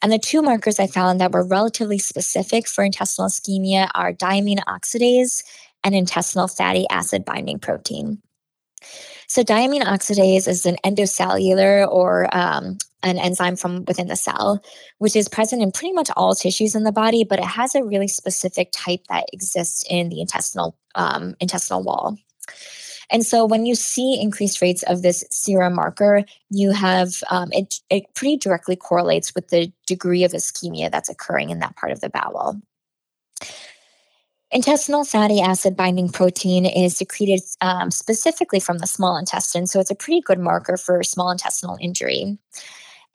And the two markers I found that were relatively specific for intestinal ischemia are diamine oxidase and intestinal fatty acid binding protein. So diamine oxidase is an endocellular or um, an enzyme from within the cell, which is present in pretty much all tissues in the body, but it has a really specific type that exists in the intestinal um, intestinal wall. And so when you see increased rates of this serum marker, you have um, it, it pretty directly correlates with the degree of ischemia that's occurring in that part of the bowel. Intestinal fatty acid binding protein is secreted um, specifically from the small intestine, so it's a pretty good marker for small intestinal injury.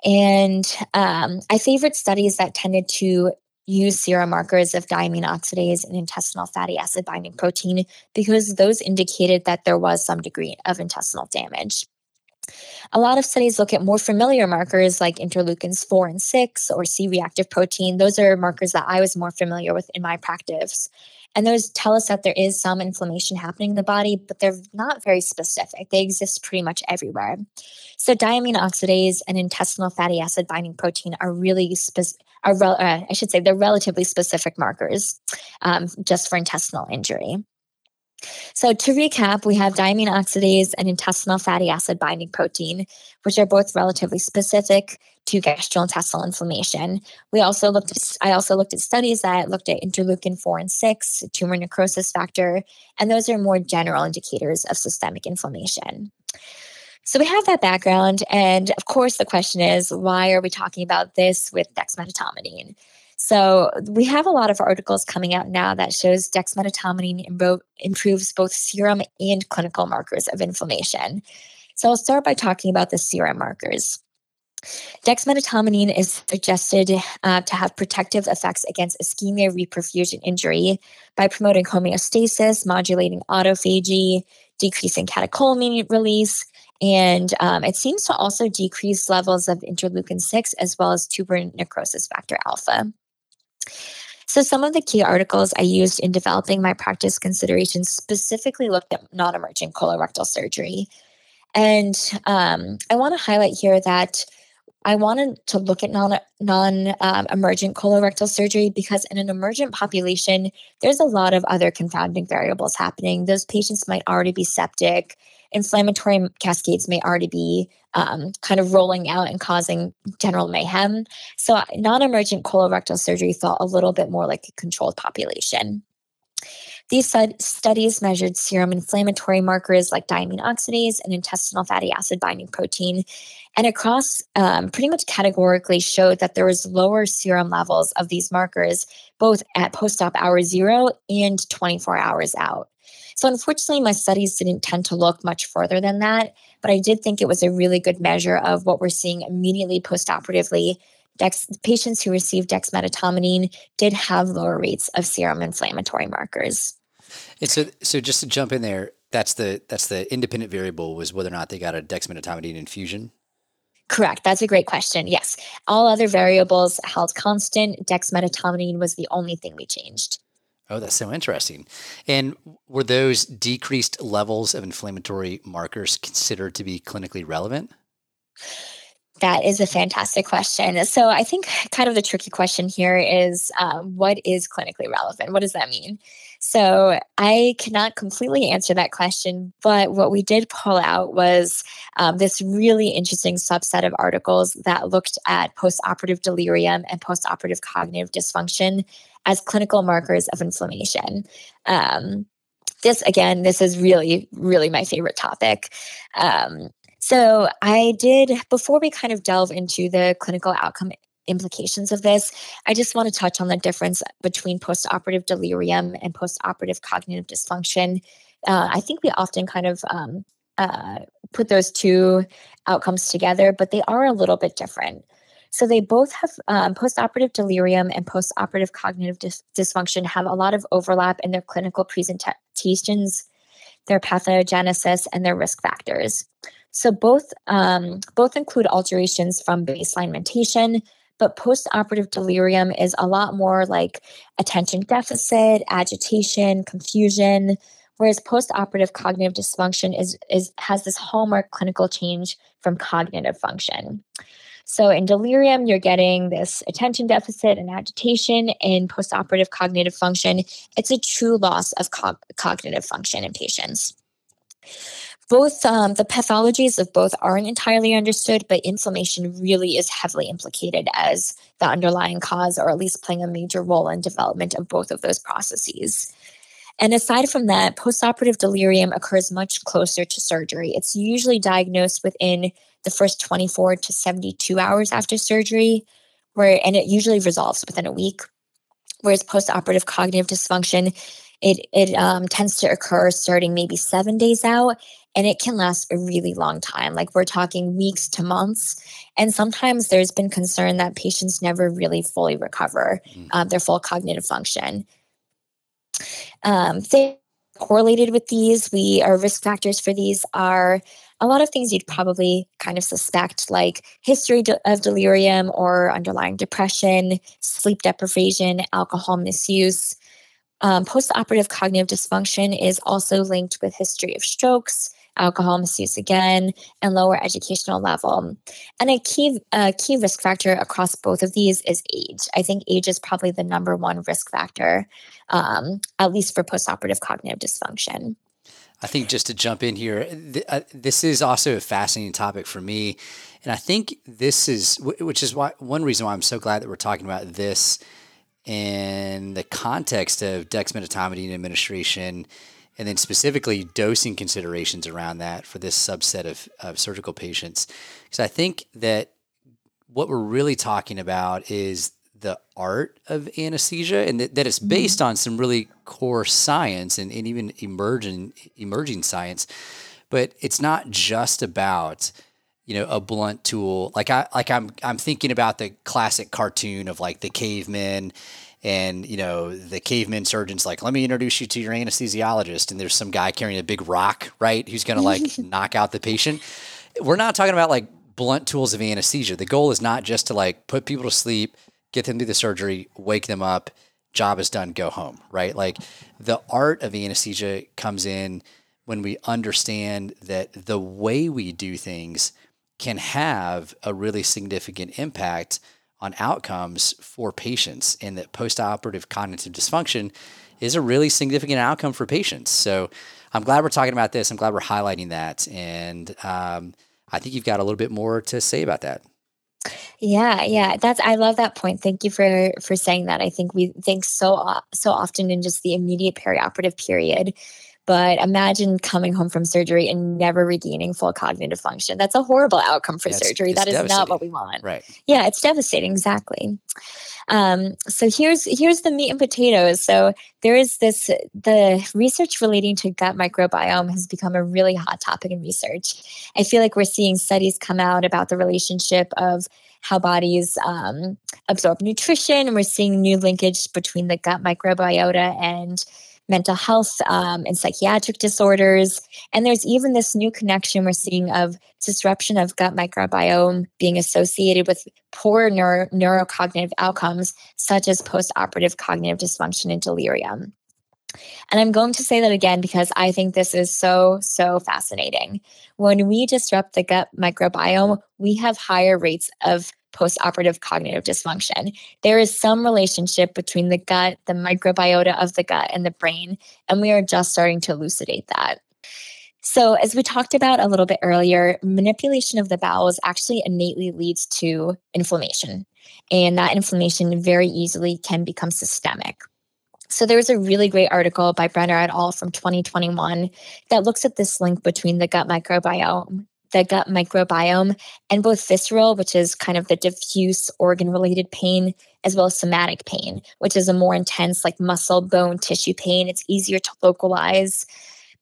And um, I favored studies that tended to use serum markers of diamine oxidase and intestinal fatty acid binding protein because those indicated that there was some degree of intestinal damage. A lot of studies look at more familiar markers like interleukins four and six or C-reactive protein. Those are markers that I was more familiar with in my practice. And those tell us that there is some inflammation happening in the body, but they're not very specific. They exist pretty much everywhere. So diamine oxidase and intestinal fatty acid binding protein are really specific, are re- uh, I should say they're relatively specific markers um, just for intestinal injury. So to recap, we have diamine oxidase and intestinal fatty acid binding protein, which are both relatively specific to gastrointestinal inflammation. We also looked at, I also looked at studies that looked at interleukin four and six, tumor necrosis factor, and those are more general indicators of systemic inflammation. So we have that background, and of course the question is, why are we talking about this with dexmedetomidine? So we have a lot of articles coming out now that shows dexmedetomidine imbo- improves both serum and clinical markers of inflammation. So I'll start by talking about the serum markers. Dexmedetomidine is suggested uh, to have protective effects against ischemia reperfusion injury by promoting homeostasis, modulating autophagy, decreasing catecholamine release, and um, it seems to also decrease levels of interleukin six as well as tumor necrosis factor alpha. So some of the key articles I used in developing my practice considerations specifically looked at non-emergent colorectal surgery. And um, I want to highlight here that I wanted to look at non, non, um, emergent colorectal surgery because in an emergent population, there's a lot of other confounding variables happening. Those patients might already be septic. Inflammatory cascades may already be um, kind of rolling out and causing general mayhem. So non-emergent colorectal surgery felt a little bit more like a controlled population. These stud- studies measured serum inflammatory markers like diamine oxidase and intestinal fatty acid binding protein, and across um, pretty much categorically showed that there was lower serum levels of these markers both at post-op hour zero and twenty-four hours out. So unfortunately, my studies didn't tend to look much further than that, but I did think it was a really good measure of what we're seeing immediately postoperatively. Dex, patients who received dexmedetomidine did have lower rates of serum inflammatory markers. And so, so just to jump in there, that's the that's the independent variable was whether or not they got a dexmedetomidine infusion? Correct. That's a great question. Yes. All other variables held constant. Dexmedetomidine was the only thing we changed. Oh, that's so interesting. And were those decreased levels of inflammatory markers considered to be clinically relevant? That is a fantastic question. So I think kind of the tricky question here is um, what is clinically relevant? What does that mean? So I cannot completely answer that question, but what we did pull out was um, this really interesting subset of articles that looked at postoperative delirium and postoperative cognitive dysfunction as clinical markers of inflammation. Um, this, again, this is really, really my favorite topic. Um, So I did, before we kind of delve into the clinical outcome implications of this, I just want to touch on the difference between postoperative delirium and postoperative cognitive dysfunction, uh, I think we often kind of um, uh, put those two outcomes together, but they are a little bit different. So they both have um, postoperative delirium and postoperative cognitive dis- dysfunction have a lot of overlap in their clinical presentations, their pathogenesis, and their risk factors. So both um, both include alterations from baseline mentation, but postoperative delirium is a lot more like attention deficit, agitation, confusion, whereas postoperative cognitive dysfunction is is has this hallmark clinical change from cognitive function. So in delirium, you're getting this attention deficit and agitation. In postoperative cognitive function, it's a true loss of co- cognitive function in patients. Both um, the pathologies of both aren't entirely understood, but inflammation really is heavily implicated as the underlying cause, or at least playing a major role in development of both of those processes. And aside from that, postoperative delirium occurs much closer to surgery. It's usually diagnosed within the first twenty-four to seventy-two hours after surgery, where and it usually resolves within a week, whereas postoperative cognitive dysfunction, it, it um, tends to occur starting maybe seven days out, and it can last a really long time. Like, we're talking weeks to months. And sometimes there's been concern that patients never really fully recover uh, their full cognitive function. Um, things correlated with these, we our risk factors for these are a lot of things you'd probably kind of suspect, like history de- of delirium or underlying depression, sleep deprivation, alcohol misuse. Um, postoperative cognitive dysfunction is also linked with history of strokes, alcohol misuse again, and lower educational level. And a key uh, key risk factor across both of these is age. I think age is probably the number one risk factor, um, at least for postoperative cognitive dysfunction. I think just to jump in here, th- uh, this is also a fascinating topic for me. And I think this is, w- which is why one reason why I'm so glad that we're talking about this in the context of dexmedetomidine administration, and then specifically dosing considerations around that for this subset of, of surgical patients. Because I think that what we're really talking about is the art of anesthesia, and th- that it's based on some really core science and, and even emerging emerging science. But it's not just about, you know, a blunt tool. Like I like I'm I'm thinking about the classic cartoon of like the cavemen. And, you know, the caveman surgeon's like, let me introduce you to your anesthesiologist. And there's some guy carrying a big rock, right? Who's going to like knock out the patient. We're not talking about like blunt tools of anesthesia. The goal is not just to like put people to sleep, get them through the surgery, wake them up, job is done, go home, right? Like the art of anesthesia comes in when we understand that the way we do things can have a really significant impact on outcomes for patients, and that postoperative cognitive dysfunction is a really significant outcome for patients. So I'm glad we're talking about this. I'm glad we're highlighting that. And um, I think you've got a little bit more to say about that. Yeah, yeah, that's I love that point. Thank you for for saying that. I think we think so so often in just the immediate perioperative period. But imagine coming home from surgery and never regaining full cognitive function. That's a horrible outcome for That's, surgery. That is not what we want. Right. Yeah, it's devastating. Exactly. Um, so here's here's the meat and potatoes. So there is this, the research relating to gut microbiome has become a really hot topic in research. I feel like we're seeing studies come out about the relationship of how bodies um, absorb nutrition. And we're seeing new linkage between the gut microbiota and mental health um, and psychiatric disorders. And there's even this new connection we're seeing of disruption of gut microbiome being associated with poor neuro- neurocognitive outcomes, such as postoperative cognitive dysfunction and delirium. And I'm going to say that again because I think this is so, so fascinating. When we disrupt the gut microbiome, we have higher rates of postoperative cognitive dysfunction. There is some relationship between the gut, the microbiota of the gut, and the brain, and we are just starting to elucidate that. So as we talked about a little bit earlier, manipulation of the bowels actually innately leads to inflammation, and that inflammation very easily can become systemic. So there was a really great article by Brenner et al. From twenty twenty-one that looks at this link between the gut microbiome the gut microbiome, and both visceral, which is kind of the diffuse organ-related pain, as well as somatic pain, which is a more intense like muscle, bone, tissue pain. It's easier to localize.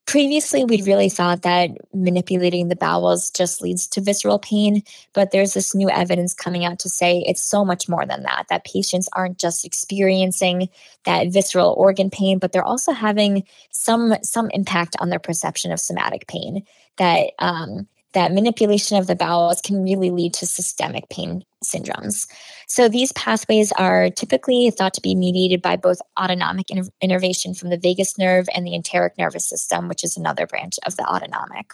Previously, we really thought that manipulating the bowels just leads to visceral pain, but there's this new evidence coming out to say it's so much more than that, that patients aren't just experiencing that visceral organ pain, but they're also having some some impact on their perception of somatic pain, that um, that manipulation of the bowels can really lead to systemic pain syndromes. So these pathways are typically thought to be mediated by both autonomic in- innervation from the vagus nerve and the enteric nervous system, which is another branch of the autonomic.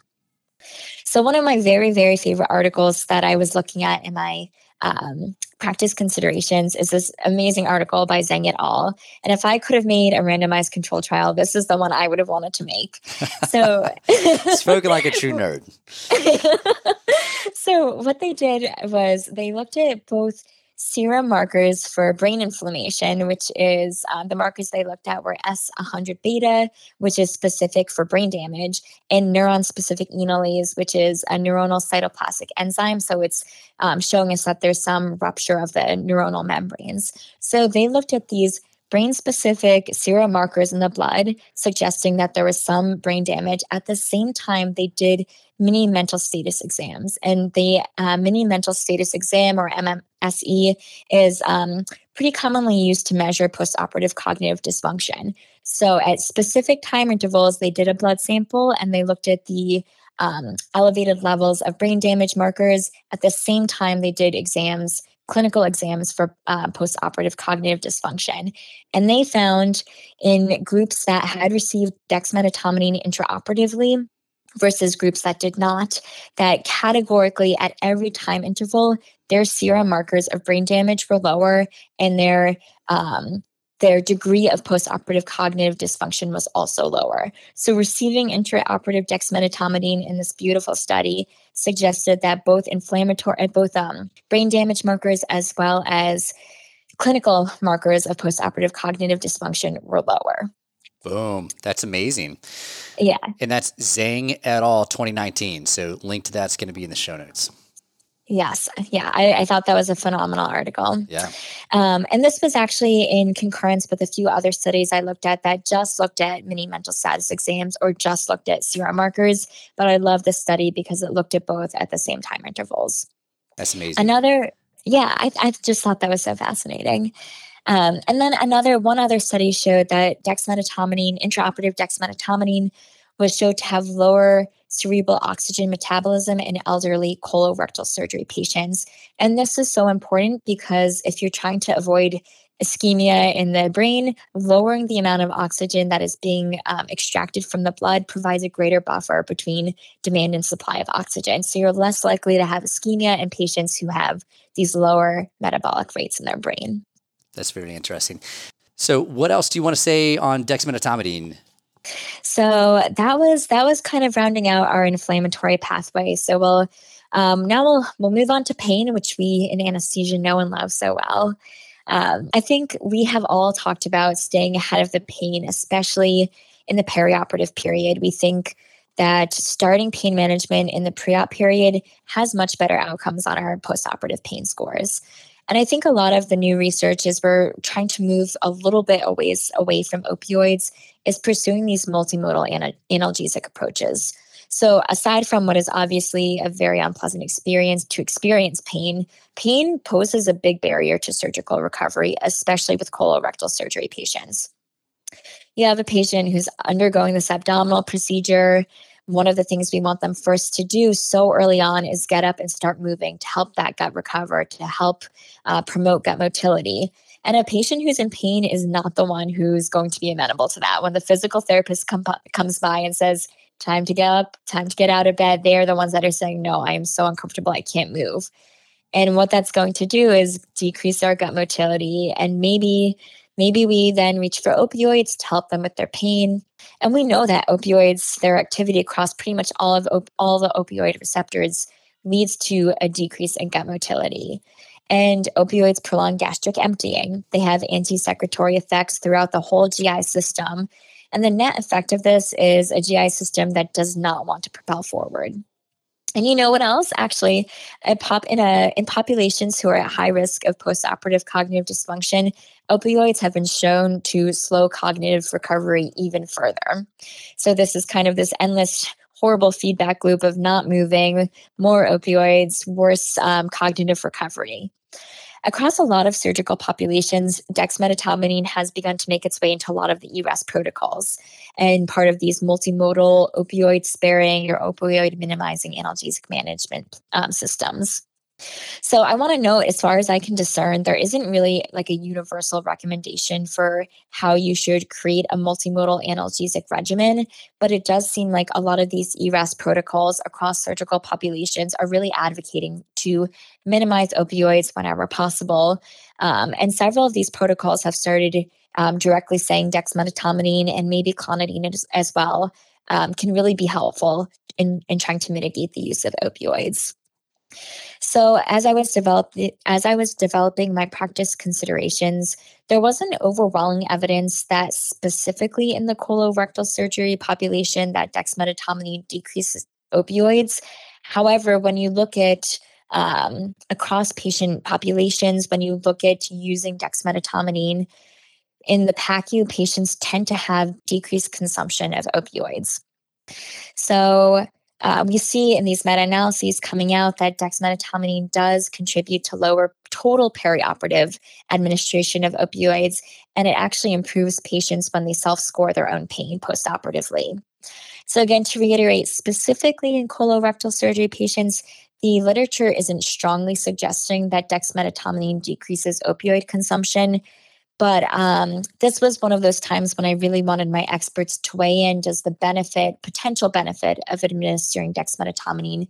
So one of my very, very favorite articles that I was looking at in my um, practice considerations is this amazing article by Zeng et al. And if I could have made a randomized control trial, this is the one I would have wanted to make. So spoken like a true nerd. So what they did was they looked at both serum markers for brain inflammation, which is uh, the markers they looked at were S one hundred beta, which is specific for brain damage, and neuron-specific enolase, which is a neuronal cytoplasmic enzyme. So it's um, showing us that there's some rupture of the neuronal membranes. So they looked at these brain-specific serum markers in the blood, suggesting that there was some brain damage. At the same time, they did mini mental status exams. And the uh, mini mental status exam, or M M S E, is um, pretty commonly used to measure postoperative cognitive dysfunction. So at specific time intervals, they did a blood sample and they looked at the um, elevated levels of brain damage markers. At the same time, they did exams clinical exams for uh, postoperative cognitive dysfunction. And they found in groups that had received dexmedetomidine intraoperatively versus groups that did not, that categorically at every time interval, their serum markers of brain damage were lower and their um, their degree of postoperative cognitive dysfunction was also lower. So receiving intraoperative dexmedetomidine in this beautiful study suggested that both inflammatory, both um, brain damage markers as well as clinical markers of postoperative cognitive dysfunction were lower. Boom. That's amazing. Yeah. And that's Zeng et al. twenty nineteen. So link to that's going to be in the show notes. Yes. Yeah. I, I thought that was a phenomenal article. Yeah. Um, and this was actually in concurrence with a few other studies I looked at that just looked at mini mental status exams or just looked at serum markers. But I love this study because it looked at both at the same time intervals. That's amazing. Another, yeah, I, I just thought that was so fascinating. Um, and then another, one other study showed that dexmedetomidine, intraoperative dexmedetomidine, was shown to have lower cerebral oxygen metabolism in elderly colorectal surgery patients. And this is so important because if you're trying to avoid ischemia in the brain, lowering the amount of oxygen that is being um, extracted from the blood provides a greater buffer between demand and supply of oxygen. So you're less likely to have ischemia in patients who have these lower metabolic rates in their brain. That's very interesting. So what else do you want to say on dexmedetomidine? So that was that was kind of rounding out our inflammatory pathway. So we'll um, now we'll we'll move on to pain, which we in anesthesia know and love so well. Um, I think we have all talked about staying ahead of the pain, especially in the perioperative period. We think that starting pain management in the pre-op period has much better outcomes on our postoperative pain scores. And I think a lot of the new research is we're trying to move a little bit a ways away from opioids is pursuing these multimodal ana- analgesic approaches. So aside from what is obviously a very unpleasant experience to experience pain, pain poses a big barrier to surgical recovery, especially with colorectal surgery patients. You have a patient who's undergoing this abdominal procedure. One of the things we want them first to do so early on is get up and start moving to help that gut recover, to help uh, promote gut motility. And a patient who's in pain is not the one who's going to be amenable to that. When the physical therapist com- comes by and says, time to get up, time to get out of bed, they are the ones that are saying, no, I am so uncomfortable, I can't move. And what that's going to do is decrease our gut motility, and maybe Maybe we then reach for opioids to help them with their pain. And we know that opioids, their activity across pretty much all of op- all the opioid receptors leads to a decrease in gut motility. And opioids prolong gastric emptying. They have anti-secretory effects throughout the whole G I system. And the net effect of this is a G I system that does not want to propel forward. And you know what else? Actually, a pop in a in populations who are at high risk of postoperative cognitive dysfunction, opioids have been shown to slow cognitive recovery even further. So this is kind of this endless horrible feedback loop of not moving, more opioids, worse um, cognitive recovery. Across a lot of surgical populations, dexmedetomidine has begun to make its way into a lot of the E R A S protocols and part of these multimodal opioid-sparing or opioid-minimizing analgesic management um, systems. So I want to note, as far as I can discern, there isn't really like a universal recommendation for how you should create a multimodal analgesic regimen, but it does seem like a lot of these E R A S protocols across surgical populations are really advocating to minimize opioids whenever possible. Um, and several of these protocols have started um, directly saying dexmedetomidine and maybe clonidine as, as well um, can really be helpful in, in trying to mitigate the use of opioids. So as I was develop as I was developing my practice considerations, there wasn't overwhelming evidence that specifically in the colorectal surgery population that dexmedetomidine decreases opioids. However, when you look at um, across patient populations, when you look at using dexmedetomidine in the P A C U, patients tend to have decreased consumption of opioids. So Uh, we see in these meta-analyses coming out that dexmedetomidine does contribute to lower total perioperative administration of opioids, and it actually improves patients when they self-score their own pain postoperatively. So again, to reiterate, specifically in colorectal surgery patients, the literature isn't strongly suggesting that dexmedetomidine decreases opioid consumption. But um, this was one of those times when I really wanted my experts to weigh in. Does the benefit, potential benefit of administering dexmedetomidine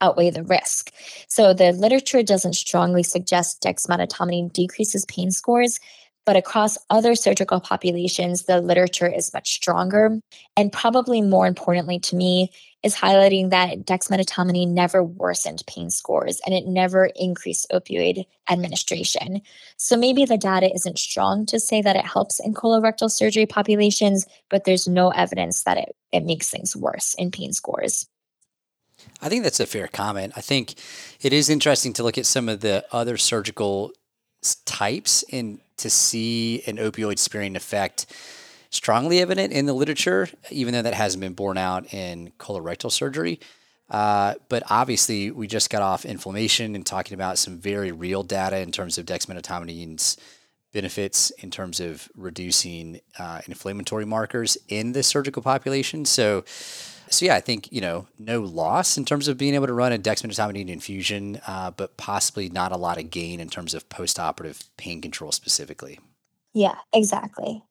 outweigh the risk? So the literature doesn't strongly suggest dexmedetomidine decreases pain scores, but across other surgical populations, the literature is much stronger. And probably more importantly to me is highlighting that dexmedetomidine never worsened pain scores and it never increased opioid administration. So maybe the data isn't strong to say that it helps in colorectal surgery populations, but there's no evidence that it, it makes things worse in pain scores. I think that's a fair comment. I think it is interesting to look at some of the other surgical types and to see an opioid sparing effect strongly evident in the literature, even though that hasn't been borne out in colorectal surgery. Uh, but obviously, we just got off inflammation and talking about some very real data in terms of dexmedetomidine benefits in terms of reducing uh, inflammatory markers in the surgical population. So, so yeah, I think, you know, no loss in terms of being able to run a dexmedetomidine infusion, uh, but possibly not a lot of gain in terms of postoperative pain control specifically. Yeah, exactly.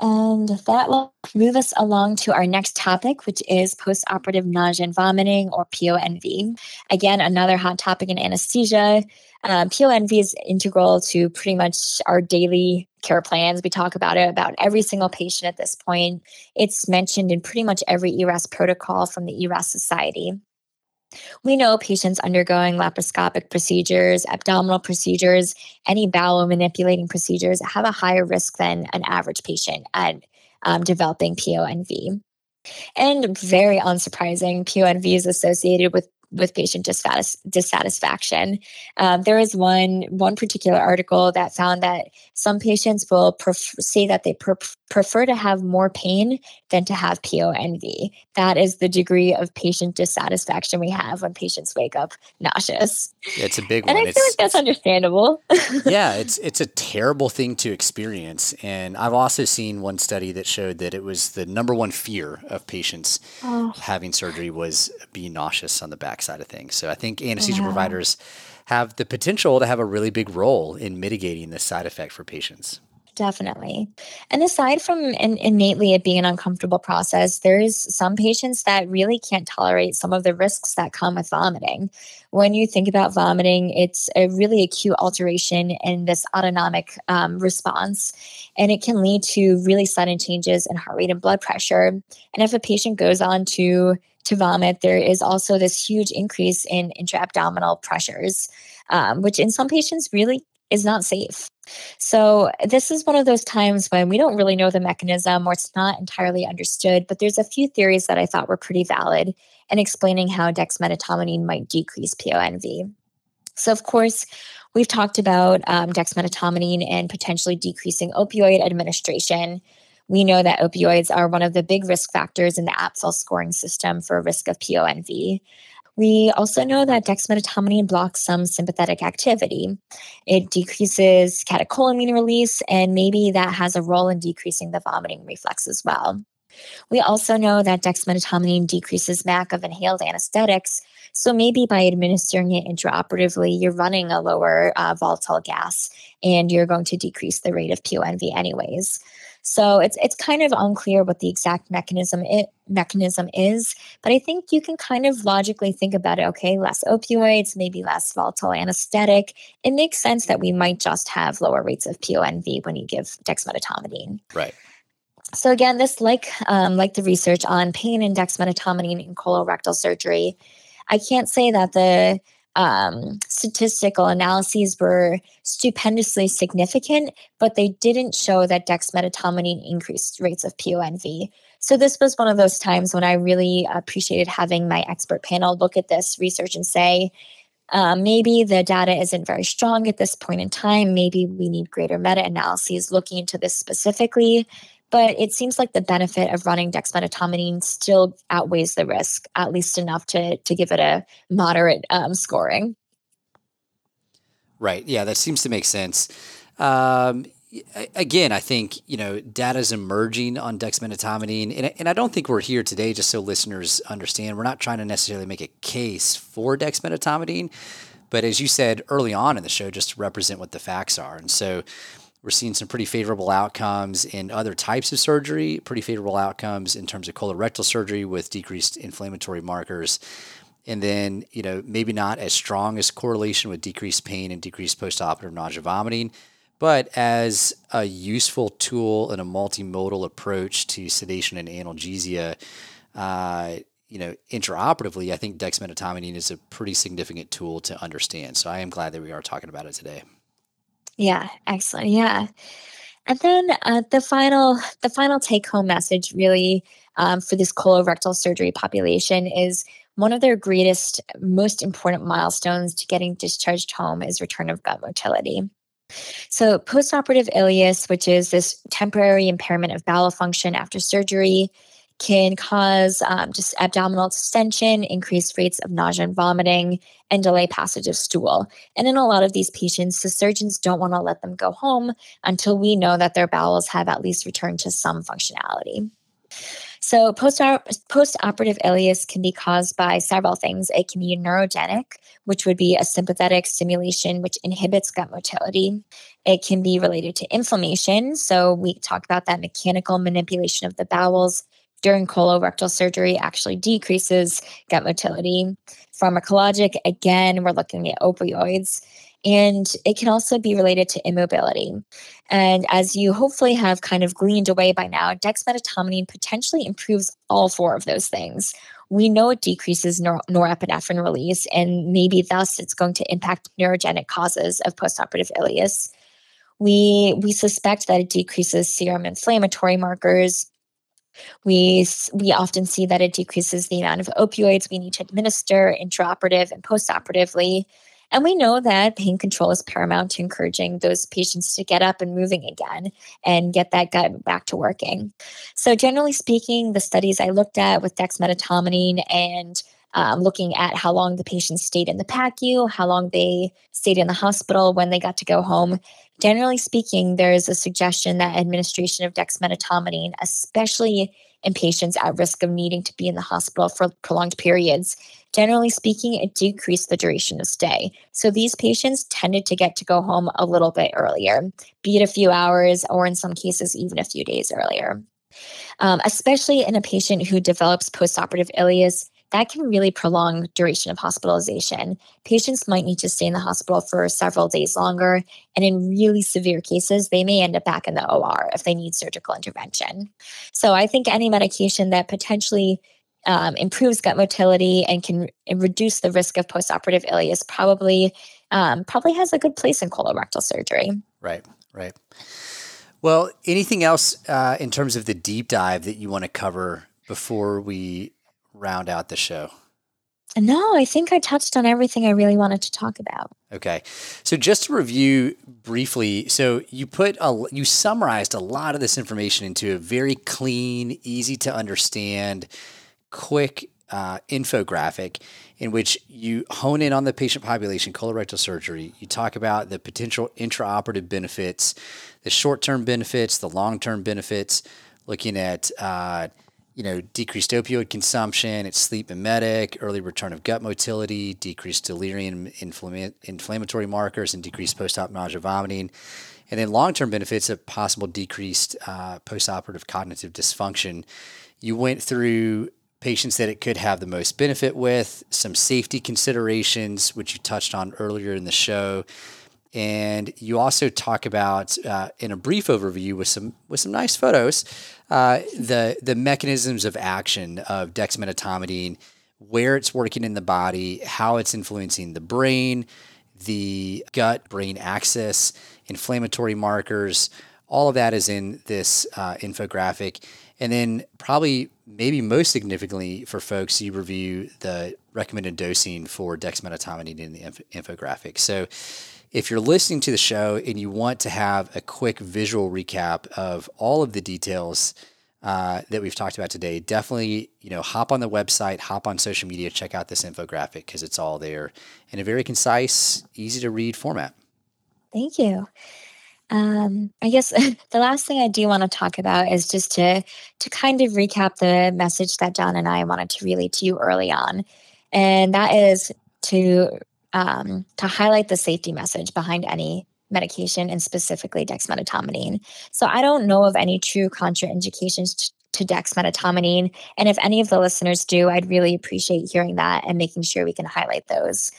And that will move us along to our next topic, which is postoperative nausea and vomiting, or P O N V. Again, another hot topic in anesthesia. Uh, P O N V is integral to pretty much our daily care plans. We talk about it about every single patient at this point. It's mentioned in pretty much every E R A S protocol from the E R A S Society. We know patients undergoing laparoscopic procedures, abdominal procedures, any bowel manipulating procedures have a higher risk than an average patient at um, developing P O N V. And very unsurprising, P O N V is associated with with patient dissatis- dissatisfaction. Um, there is one, one particular article that found that some patients will pref- say that they pre- prefer to have more pain than to have P O N V. That is the degree of patient dissatisfaction we have when patients wake up nauseous. Yeah, it's a big one. And I feel it's, like that's understandable. Yeah, it's it's a terrible thing to experience. And I've also seen one study that showed that it was the number one fear of patients oh. having surgery was being nauseous on the back side of things. So I think anesthesia yeah. providers have the potential to have a really big role in mitigating this side effect for patients. Definitely. And aside from in, innately it being an uncomfortable process, there's some patients that really can't tolerate some of the risks that come with vomiting. When you think about vomiting, it's a really acute alteration in this autonomic um, response, and it can lead to really sudden changes in heart rate and blood pressure. And if a patient goes on to to vomit, there is also this huge increase in intra-abdominal pressures, um, which in some patients really is not safe. So this is one of those times when we don't really know the mechanism or it's not entirely understood, but there's a few theories that I thought were pretty valid in explaining how dexmedetomidine might decrease P O N V. So of course, we've talked about um, dexmedetomidine and potentially decreasing opioid administration. We know that opioids are one of the big risk factors in the A P F L scoring system for risk of P O N V. We also know that dexmedetomidine blocks some sympathetic activity. It decreases catecholamine release, and maybe that has a role in decreasing the vomiting reflex as well. We also know that dexmedetomidine decreases M A C of inhaled anesthetics, so maybe by administering it intraoperatively, you're running a lower uh, volatile gas, and you're going to decrease the rate of P O N V anyways. So it's it's kind of unclear what the exact mechanism it, mechanism is, but I think you can kind of logically think about it. Okay, less opioids, maybe less volatile anesthetic. It makes sense that we might just have lower rates of P O N V when you give dexmedetomidine. Right. So again, this like um, like the research on pain and dexmedetomidine in colorectal surgery, I can't say that the Um, statistical analyses were stupendously significant, but they didn't show that dexmedetomidine increased rates of P O N V. So this was one of those times when I really appreciated having my expert panel look at this research and say, uh, maybe the data isn't very strong at this point in time. Maybe we need greater meta-analyses looking into this specifically. But it seems like the benefit of running dexmedetomidine still outweighs the risk, at least enough to to give it a moderate um, scoring. Right. Yeah, that seems to make sense. Um, again, I think, you know, data is emerging on dexmedetomidine, and, and I don't think we're here today, just so listeners understand, we're not trying to necessarily make a case for dexmedetomidine, but as you said early on in the show, just to represent what the facts are. And so we're seeing some pretty favorable outcomes in other types of surgery, pretty favorable outcomes in terms of colorectal surgery with decreased inflammatory markers. And then, you know, maybe not as strong as correlation with decreased pain and decreased postoperative nausea vomiting, but as a useful tool in a multimodal approach to sedation and analgesia, uh, you know, intraoperatively, I think dexmedetomidine is a pretty significant tool to understand. So I am glad that we are talking about it today. Yeah, excellent. Yeah. And then uh, the final the final take-home message really um, for this colorectal surgery population is one of their greatest, most important milestones to getting discharged home is return of gut motility. So postoperative ileus, which is this temporary impairment of bowel function after surgery, can cause um, just abdominal distension, increased rates of nausea and vomiting, and delay passage of stool. And in a lot of these patients, the surgeons don't want to let them go home until we know that their bowels have at least returned to some functionality. So postoperative ileus can be caused by several things. It can be neurogenic, which would be a sympathetic stimulation which inhibits gut motility. It can be related to inflammation. So we talked about that mechanical manipulation of the bowels during colorectal surgery actually decreases gut motility. Pharmacologic, again, we're looking at opioids. And it can also be related to immobility. And as you hopefully have kind of gleaned away by now, dexmedetomidine potentially improves all four of those things. We know it decreases nor- norepinephrine release, and maybe thus it's going to impact neurogenic causes of postoperative ileus. We, we suspect that it decreases serum inflammatory markers. We we often see that it decreases the amount of opioids we need to administer intraoperative and postoperatively. And we know that pain control is paramount to encouraging those patients to get up and moving again and get that gut back to working. So generally speaking, the studies I looked at with dexmedetomidine and um, looking at how long the patients stayed in the P A C U, how long they stayed in the hospital when they got to go home, generally speaking, there is a suggestion that administration of dexmedetomidine, especially in patients at risk of needing to be in the hospital for prolonged periods, generally speaking, it decreased the duration of stay. So these patients tended to get to go home a little bit earlier, be it a few hours or in some cases, even a few days earlier. Um, especially in a patient who develops postoperative ileus, that can really prolong duration of hospitalization. Patients might need to stay in the hospital for several days longer, and in really severe cases, they may end up back in the O R if they need surgical intervention. So I think any medication that potentially um, improves gut motility and can reduce the risk of postoperative ileus probably um, probably has a good place in colorectal surgery. Right, right. Well, anything else uh, in terms of the deep dive that you want to cover before we round out the show? No, I think I touched on everything I really wanted to talk about. Okay. So just to review briefly, so you put a, you summarized a lot of this information into a very clean, easy to understand, quick uh, infographic in which you hone in on the patient population, colorectal surgery. You talk about the potential intraoperative benefits, the short-term benefits, the long-term benefits, looking at uh, you know, decreased opioid consumption, it's sleep mimetic, early return of gut motility, decreased delirium inflama- inflammatory markers, and decreased post-op nausea vomiting. And then long-term benefits of possible decreased uh, postoperative cognitive dysfunction. You went through patients that it could have the most benefit with, some safety considerations, which you touched on earlier in the show. And you also talk about uh, in a brief overview with some with some nice photos, uh, the the mechanisms of action of dexmedetomidine, where it's working in the body, how it's influencing the brain, the gut-brain axis, inflammatory markers. All of that is in this uh, infographic. And then probably maybe most significantly for folks, you review the recommended dosing for dexmedetomidine in the inf- infographic. So if you're listening to the show and you want to have a quick visual recap of all of the details uh, that we've talked about today, definitely, you know, hop on the website, hop on social media, check out this infographic because it's all there in a very concise, easy to read format. Thank you. Um, I guess the last thing I do want to talk about is just to, to kind of recap the message that John and I wanted to relay to you early on. And that is to Um, to highlight the safety message behind any medication and specifically dexmedetomidine. So I don't know of any true contraindications to, to dexmedetomidine. And if any of the listeners do, I'd really appreciate hearing that and making sure we can highlight those.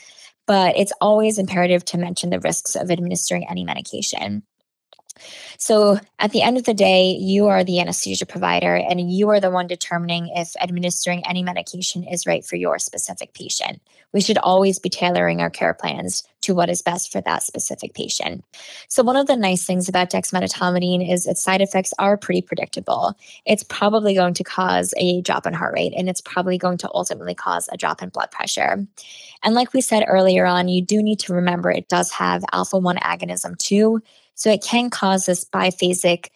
But it's always imperative to mention the risks of administering any medication. So at the end of the day, you are the anesthesia provider and you are the one determining if administering any medication is right for your specific patient. We should always be tailoring our care plans to what is best for that specific patient. So one of the nice things about dexmedetomidine is its side effects are pretty predictable. It's probably going to cause a drop in heart rate, and it's probably going to ultimately cause a drop in blood pressure. And like we said earlier on, you do need to remember it does have alpha one agonism too. So it can cause this biphasic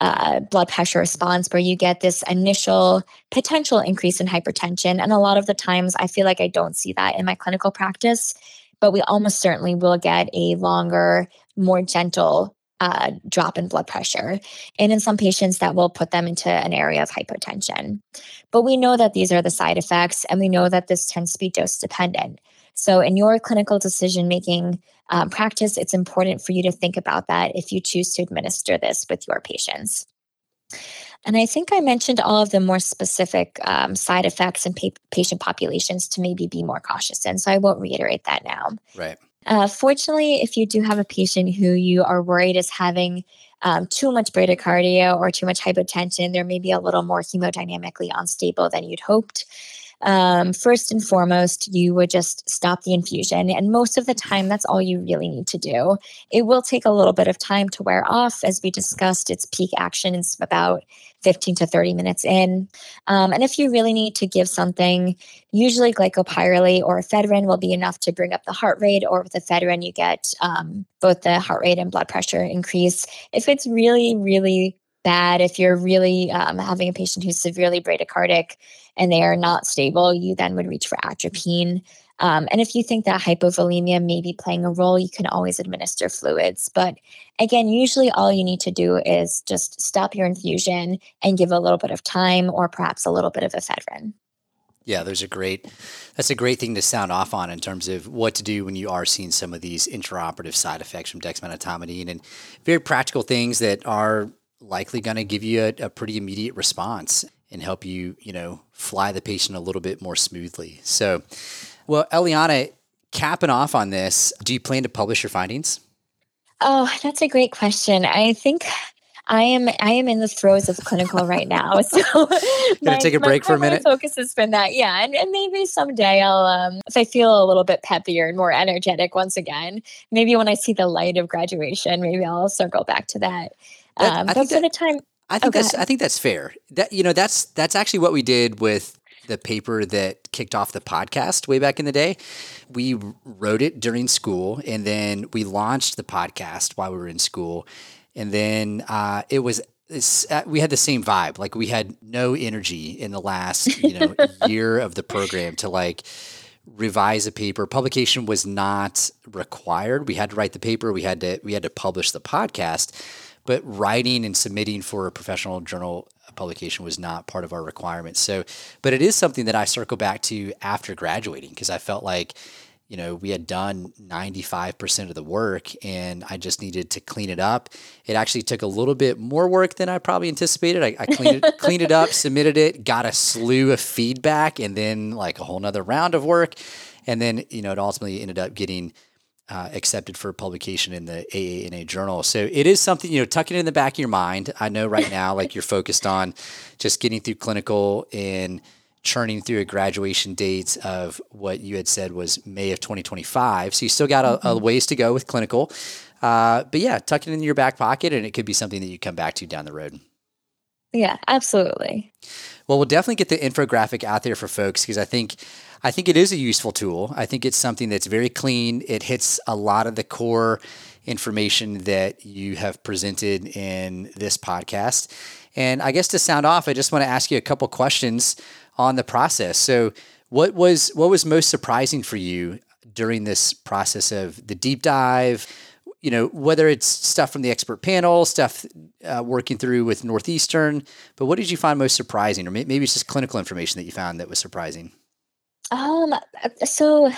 uh, blood pressure response where you get this initial potential increase in hypertension. And a lot of the times I feel like I don't see that in my clinical practice, but we almost certainly will get a longer, more gentle uh, drop in blood pressure. And in some patients that will put them into an area of hypotension. But we know that these are the side effects and we know that this tends to be dose dependent. So in your clinical decision-making um, practice, it's important for you to think about that if you choose to administer this with your patients. And I think I mentioned all of the more specific um, side effects and pa- patient populations to maybe be more cautious in, so I won't reiterate that now. Right. Uh, fortunately, if you do have a patient who you are worried is having um, too much bradycardia or too much hypotension, they're maybe a little more hemodynamically unstable than you'd hoped. Um, first and foremost, you would just stop the infusion. And most of the time, that's all you really need to do. It will take a little bit of time to wear off. As we discussed, its peak action is about fifteen to thirty minutes in. Um, and if you really need to give something, usually glycopyrrolate or ephedrine will be enough to bring up the heart rate, or with ephedrine, you get um, both the heart rate and blood pressure increase. If it's really, really bad, if you're really um, having a patient who's severely bradycardic and they are not stable, you then would reach for atropine. Um, and if you think that hypovolemia may be playing a role, you can always administer fluids. But again, usually all you need to do is just stop your infusion and give a little bit of time or perhaps a little bit of ephedrine. Yeah, there's a great, that's a great thing to sound off on in terms of what to do when you are seeing some of these intraoperative side effects from dexmedetomidine and very practical things that are likely going to give you a, a pretty immediate response and help you, you know, fly the patient a little bit more smoothly. So, well, Eliana, capping off on this, do you plan to publish your findings? Oh, that's a great question. I think I am I am in the throes of clinical right now. So gonna take a break my, for a minute. My focus has been that, yeah, and, and maybe someday I'll um, if I feel a little bit peppier and more energetic once again, maybe when I see the light of graduation, maybe I'll circle back to that. Um, that but for that, the time, I think oh, that's I think that's fair. That you know that's that's actually what we did with the paper that kicked off the podcast way back in the day. We wrote it during school, and then we launched the podcast while we were in school. And then uh, it was uh, we had the same vibe. Like we had no energy in the last you know year of the program to like revise a paper. Publication was not required. We had to write the paper. We had to we had to publish the podcast. But writing and submitting for a professional journal publication was not part of our requirements. So, but it is something that I circle back to after graduating because I felt like, you know, we had done ninety-five percent of the work and I just needed to clean it up. It actually took a little bit more work than I probably anticipated. I, I cleaned, it, cleaned it up, submitted it, got a slew of feedback, and then like a whole nother round of work. And then, you know, it ultimately ended up getting Uh, accepted for publication in the A A N A journal. So it is something, you know, tuck it in the back of your mind. I know right now, like you're focused on just getting through clinical and churning through a graduation dates of what you had said was May of twenty twenty-five. So you still got a, a ways to go with clinical. Uh, but yeah, tuck it in your back pocket and it could be something that you come back to down the road. Yeah, absolutely. Well, we'll definitely get the infographic out there for folks because I think I think it is a useful tool. I think it's something that's very clean. It hits a lot of the core information that you have presented in this podcast. And I guess to sound off, I just want to ask you a couple questions on the process. So what was what was most surprising for you during this process of the deep dive? You know, whether it's stuff from the expert panel, stuff uh, working through with Northeastern, but what did you find most surprising? Or maybe it's just clinical information that you found that was surprising. Um, so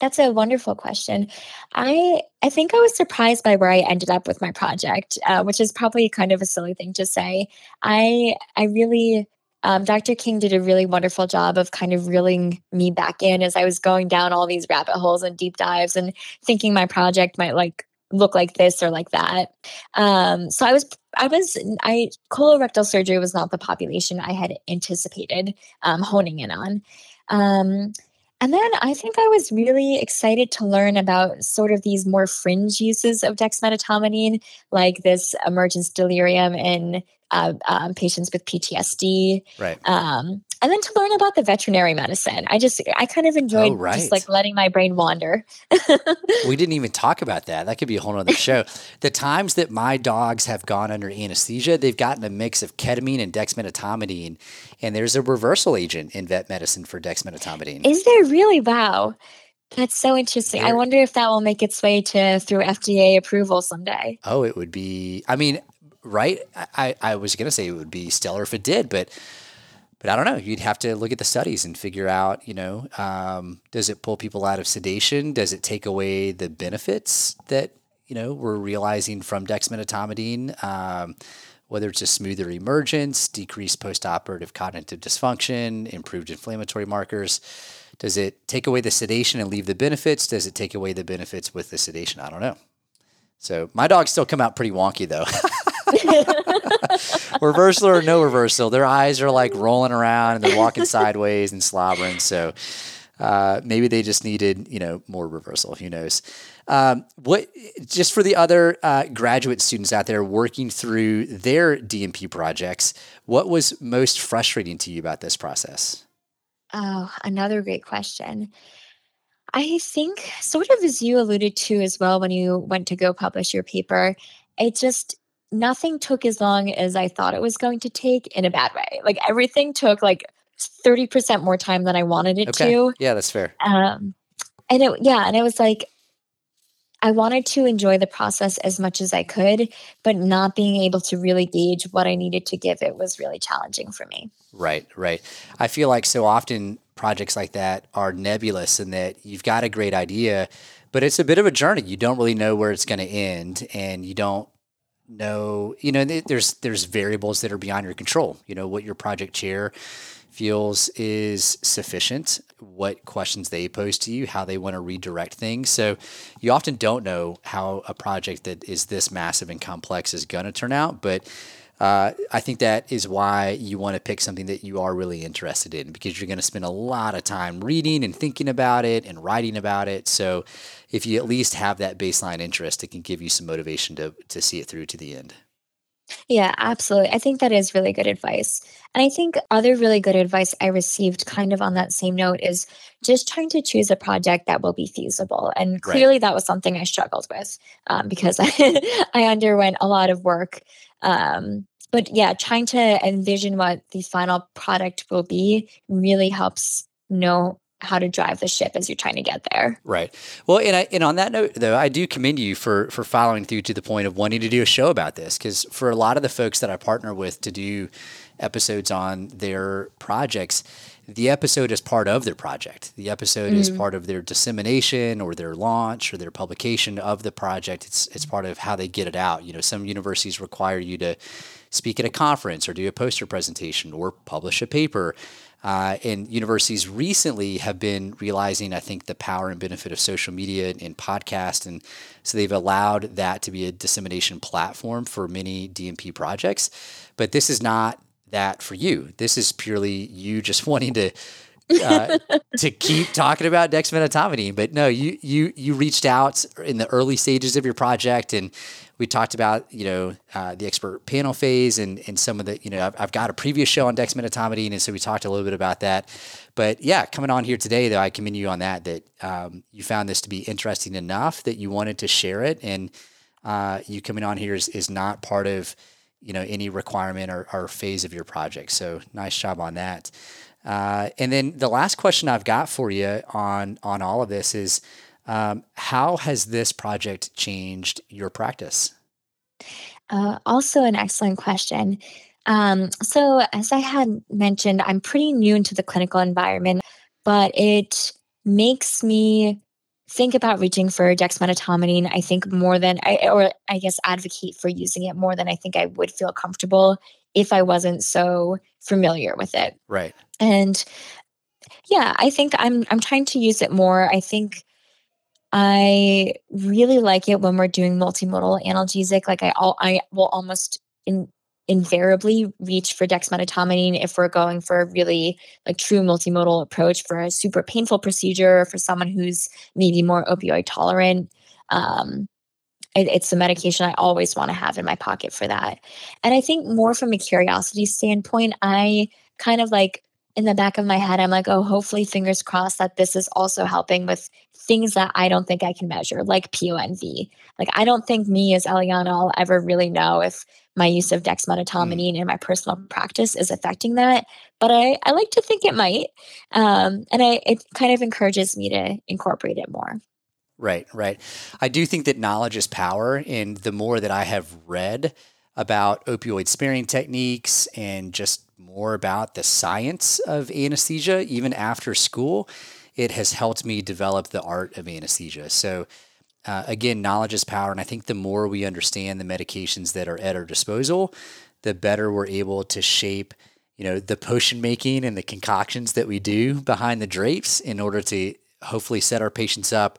that's a wonderful question. I, I think I was surprised by where I ended up with my project, uh, which is probably kind of a silly thing to say. I, I really... Um, Doctor King did a really wonderful job of kind of reeling me back in as I was going down all these rabbit holes and deep dives and thinking my project might like look like this or like that. Um, so I was, I was, I, colorectal surgery was not the population I had anticipated um, honing in on. Um, and then I think I was really excited to learn about sort of these more fringe uses of dexmedetomidine, like this emergence delirium in uh, um, patients with P T S D. Right. Um, and then to learn about the veterinary medicine. I just, I kind of enjoyed oh, right. just like letting my brain wander. We didn't even talk about that. That could be a whole nother show. The times that my dogs have gone under anesthesia, they've gotten a mix of ketamine and dexmedetomidine. And there's a reversal agent in vet medicine for dexmedetomidine. Is there really? Wow. That's so interesting. There. I wonder if that will make its way to through F D A approval someday. Oh, it would be, I mean, right. I, I was going to say it would be stellar if it did, but But I don't know. You'd have to look at the studies and figure out, you know, um, does it pull people out of sedation? Does it take away the benefits that, you know, we're realizing from dexmedetomidine, um, whether it's a smoother emergence, decreased postoperative cognitive dysfunction, improved inflammatory markers? Does it take away the sedation and leave the benefits? Does it take away the benefits with the sedation? I don't know. So my dogs still come out pretty wonky though. Reversal or no reversal, their eyes are like rolling around and they're walking sideways and slobbering. So uh, maybe they just needed, you know, more reversal. Who knows? Um, what just for the other uh, graduate students out there working through their D N P projects, what was most frustrating to you about this process? Oh, another great question. I think sort of as you alluded to as well when you went to go publish your paper, it just nothing took as long as I thought it was going to take in a bad way. Like everything took like thirty percent more time than I wanted it okay. to. Yeah, that's fair. Um, and it, yeah. And it was like, I wanted to enjoy the process as much as I could, but not being able to really gauge what I needed to give it was really challenging for me. Right. Right. I feel like so often projects like that are nebulous in that you've got a great idea, but it's a bit of a journey. You don't really know where it's going to end and you don't, No, you know, there's, there's variables that are beyond your control, you know, what your project chair feels is sufficient, what questions they pose to you, how they want to redirect things. So you often don't know how a project that is this massive and complex is going to turn out, but Uh, I think that is why you want to pick something that you are really interested in, because you're going to spend a lot of time reading and thinking about it and writing about it. So if you at least have that baseline interest, it can give you some motivation to to see it through to the end. Yeah, absolutely. I think that is really good advice. And I think other really good advice I received kind of on that same note is just trying to choose a project that will be feasible. And clearly right. that was something I struggled with um, because I, I underwent a lot of work. Um, but yeah, trying to envision what the final product will be really helps know how to drive the ship as you're trying to get there. Right. Well, and I, and on that note though, I do commend you for, for following through to the point of wanting to do a show about this. Cause for a lot of the folks that I partner with to do episodes on their projects, the episode is part of their project. The episode mm-hmm. is part of their dissemination or their launch or their publication of the project. It's it's part of how they get it out. You know, some universities require you to speak at a conference or do a poster presentation or publish a paper. Uh, and universities recently have been realizing, I think, the power and benefit of social media and, and podcast. And so they've allowed that to be a dissemination platform for many D N P projects. But this is not that for you. This is purely you just wanting to uh, to keep talking about dexmedetomidine. But no, you you you reached out in the early stages of your project, and we talked about you know uh, the expert panel phase and and some of the you know I've, I've got a previous show on dexmedetomidine, and so we talked a little bit about that. But yeah, coming on here today though, I commend you on that. That um, you found this to be interesting enough that you wanted to share it, and uh, you coming on here is is not part of you know, any requirement or, or phase of your project. So nice job on that. Uh, and then the last question I've got for you on, on all of this is, um, how has this project changed your practice? Uh, also an excellent question. Um, so as I had mentioned, I'm pretty new into the clinical environment, but it makes me think about reaching for dexmedetomidine, I think more than I, or I guess advocate for using it more than I think I would feel comfortable if I wasn't so familiar with it. Right. And yeah, I think I'm, I'm trying to use it more. I think I really like it when we're doing multimodal analgesic. Like I all, I will almost in, invariably reach for dexmedetomidine if we're going for a really like true multimodal approach for a super painful procedure for someone who's maybe more opioid tolerant. Um, it, it's the medication I always want to have in my pocket for that. And I think more from a curiosity standpoint, I kind of like in the back of my head, I'm like, oh, hopefully fingers crossed that this is also helping with things that I don't think I can measure, like P O N V. Like I don't think me as Eliana will ever really know if my use of dexmedetomidine mm. in my personal practice is affecting that, but I, I like to think it might. Um, and I, it kind of encourages me to incorporate it more. Right, right. I do think that knowledge is power. And the more that I have read about opioid sparing techniques and just more about the science of anesthesia, even after school, it has helped me develop the art of anesthesia. So uh, again, knowledge is power. And I think the more we understand the medications that are at our disposal, the better we're able to shape, you know, the potion making and the concoctions that we do behind the drapes in order to hopefully set our patients up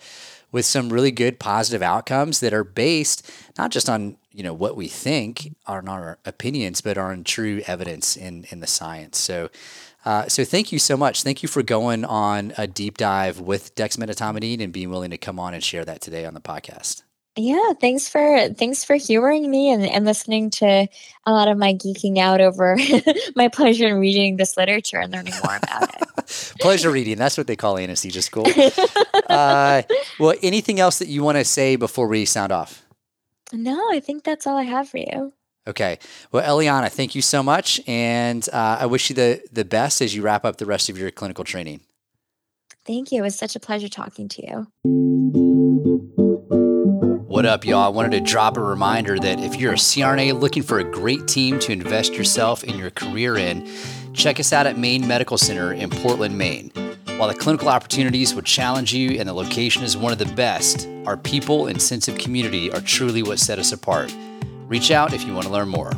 with some really good positive outcomes that are based not just on, you know, what we think are not our opinions, but are on true evidence in, in the science. So, uh, so thank you so much. Thank you for going on a deep dive with dexmedetomidine and being willing to come on and share that today on the podcast. Yeah. Thanks for, thanks for hearing me and, and listening to a lot of my geeking out over my pleasure in reading this literature and learning more about it. Pleasure reading. That's what they call anesthesia school. Uh, well, anything else that you want to say before we sound off? No, I think that's all I have for you. Okay. Well, Eliana, thank you so much. And uh, I wish you the, the best as you wrap up the rest of your clinical training. Thank you. It was such a pleasure talking to you. What up, y'all? I wanted to drop a reminder that if you're a C R N A looking for a great team to invest yourself and your career in, check us out at Maine Medical Center in Portland, Maine. While the clinical opportunities would challenge you and the location is one of the best, our people and sense of community are truly what set us apart. Reach out if you want to learn more.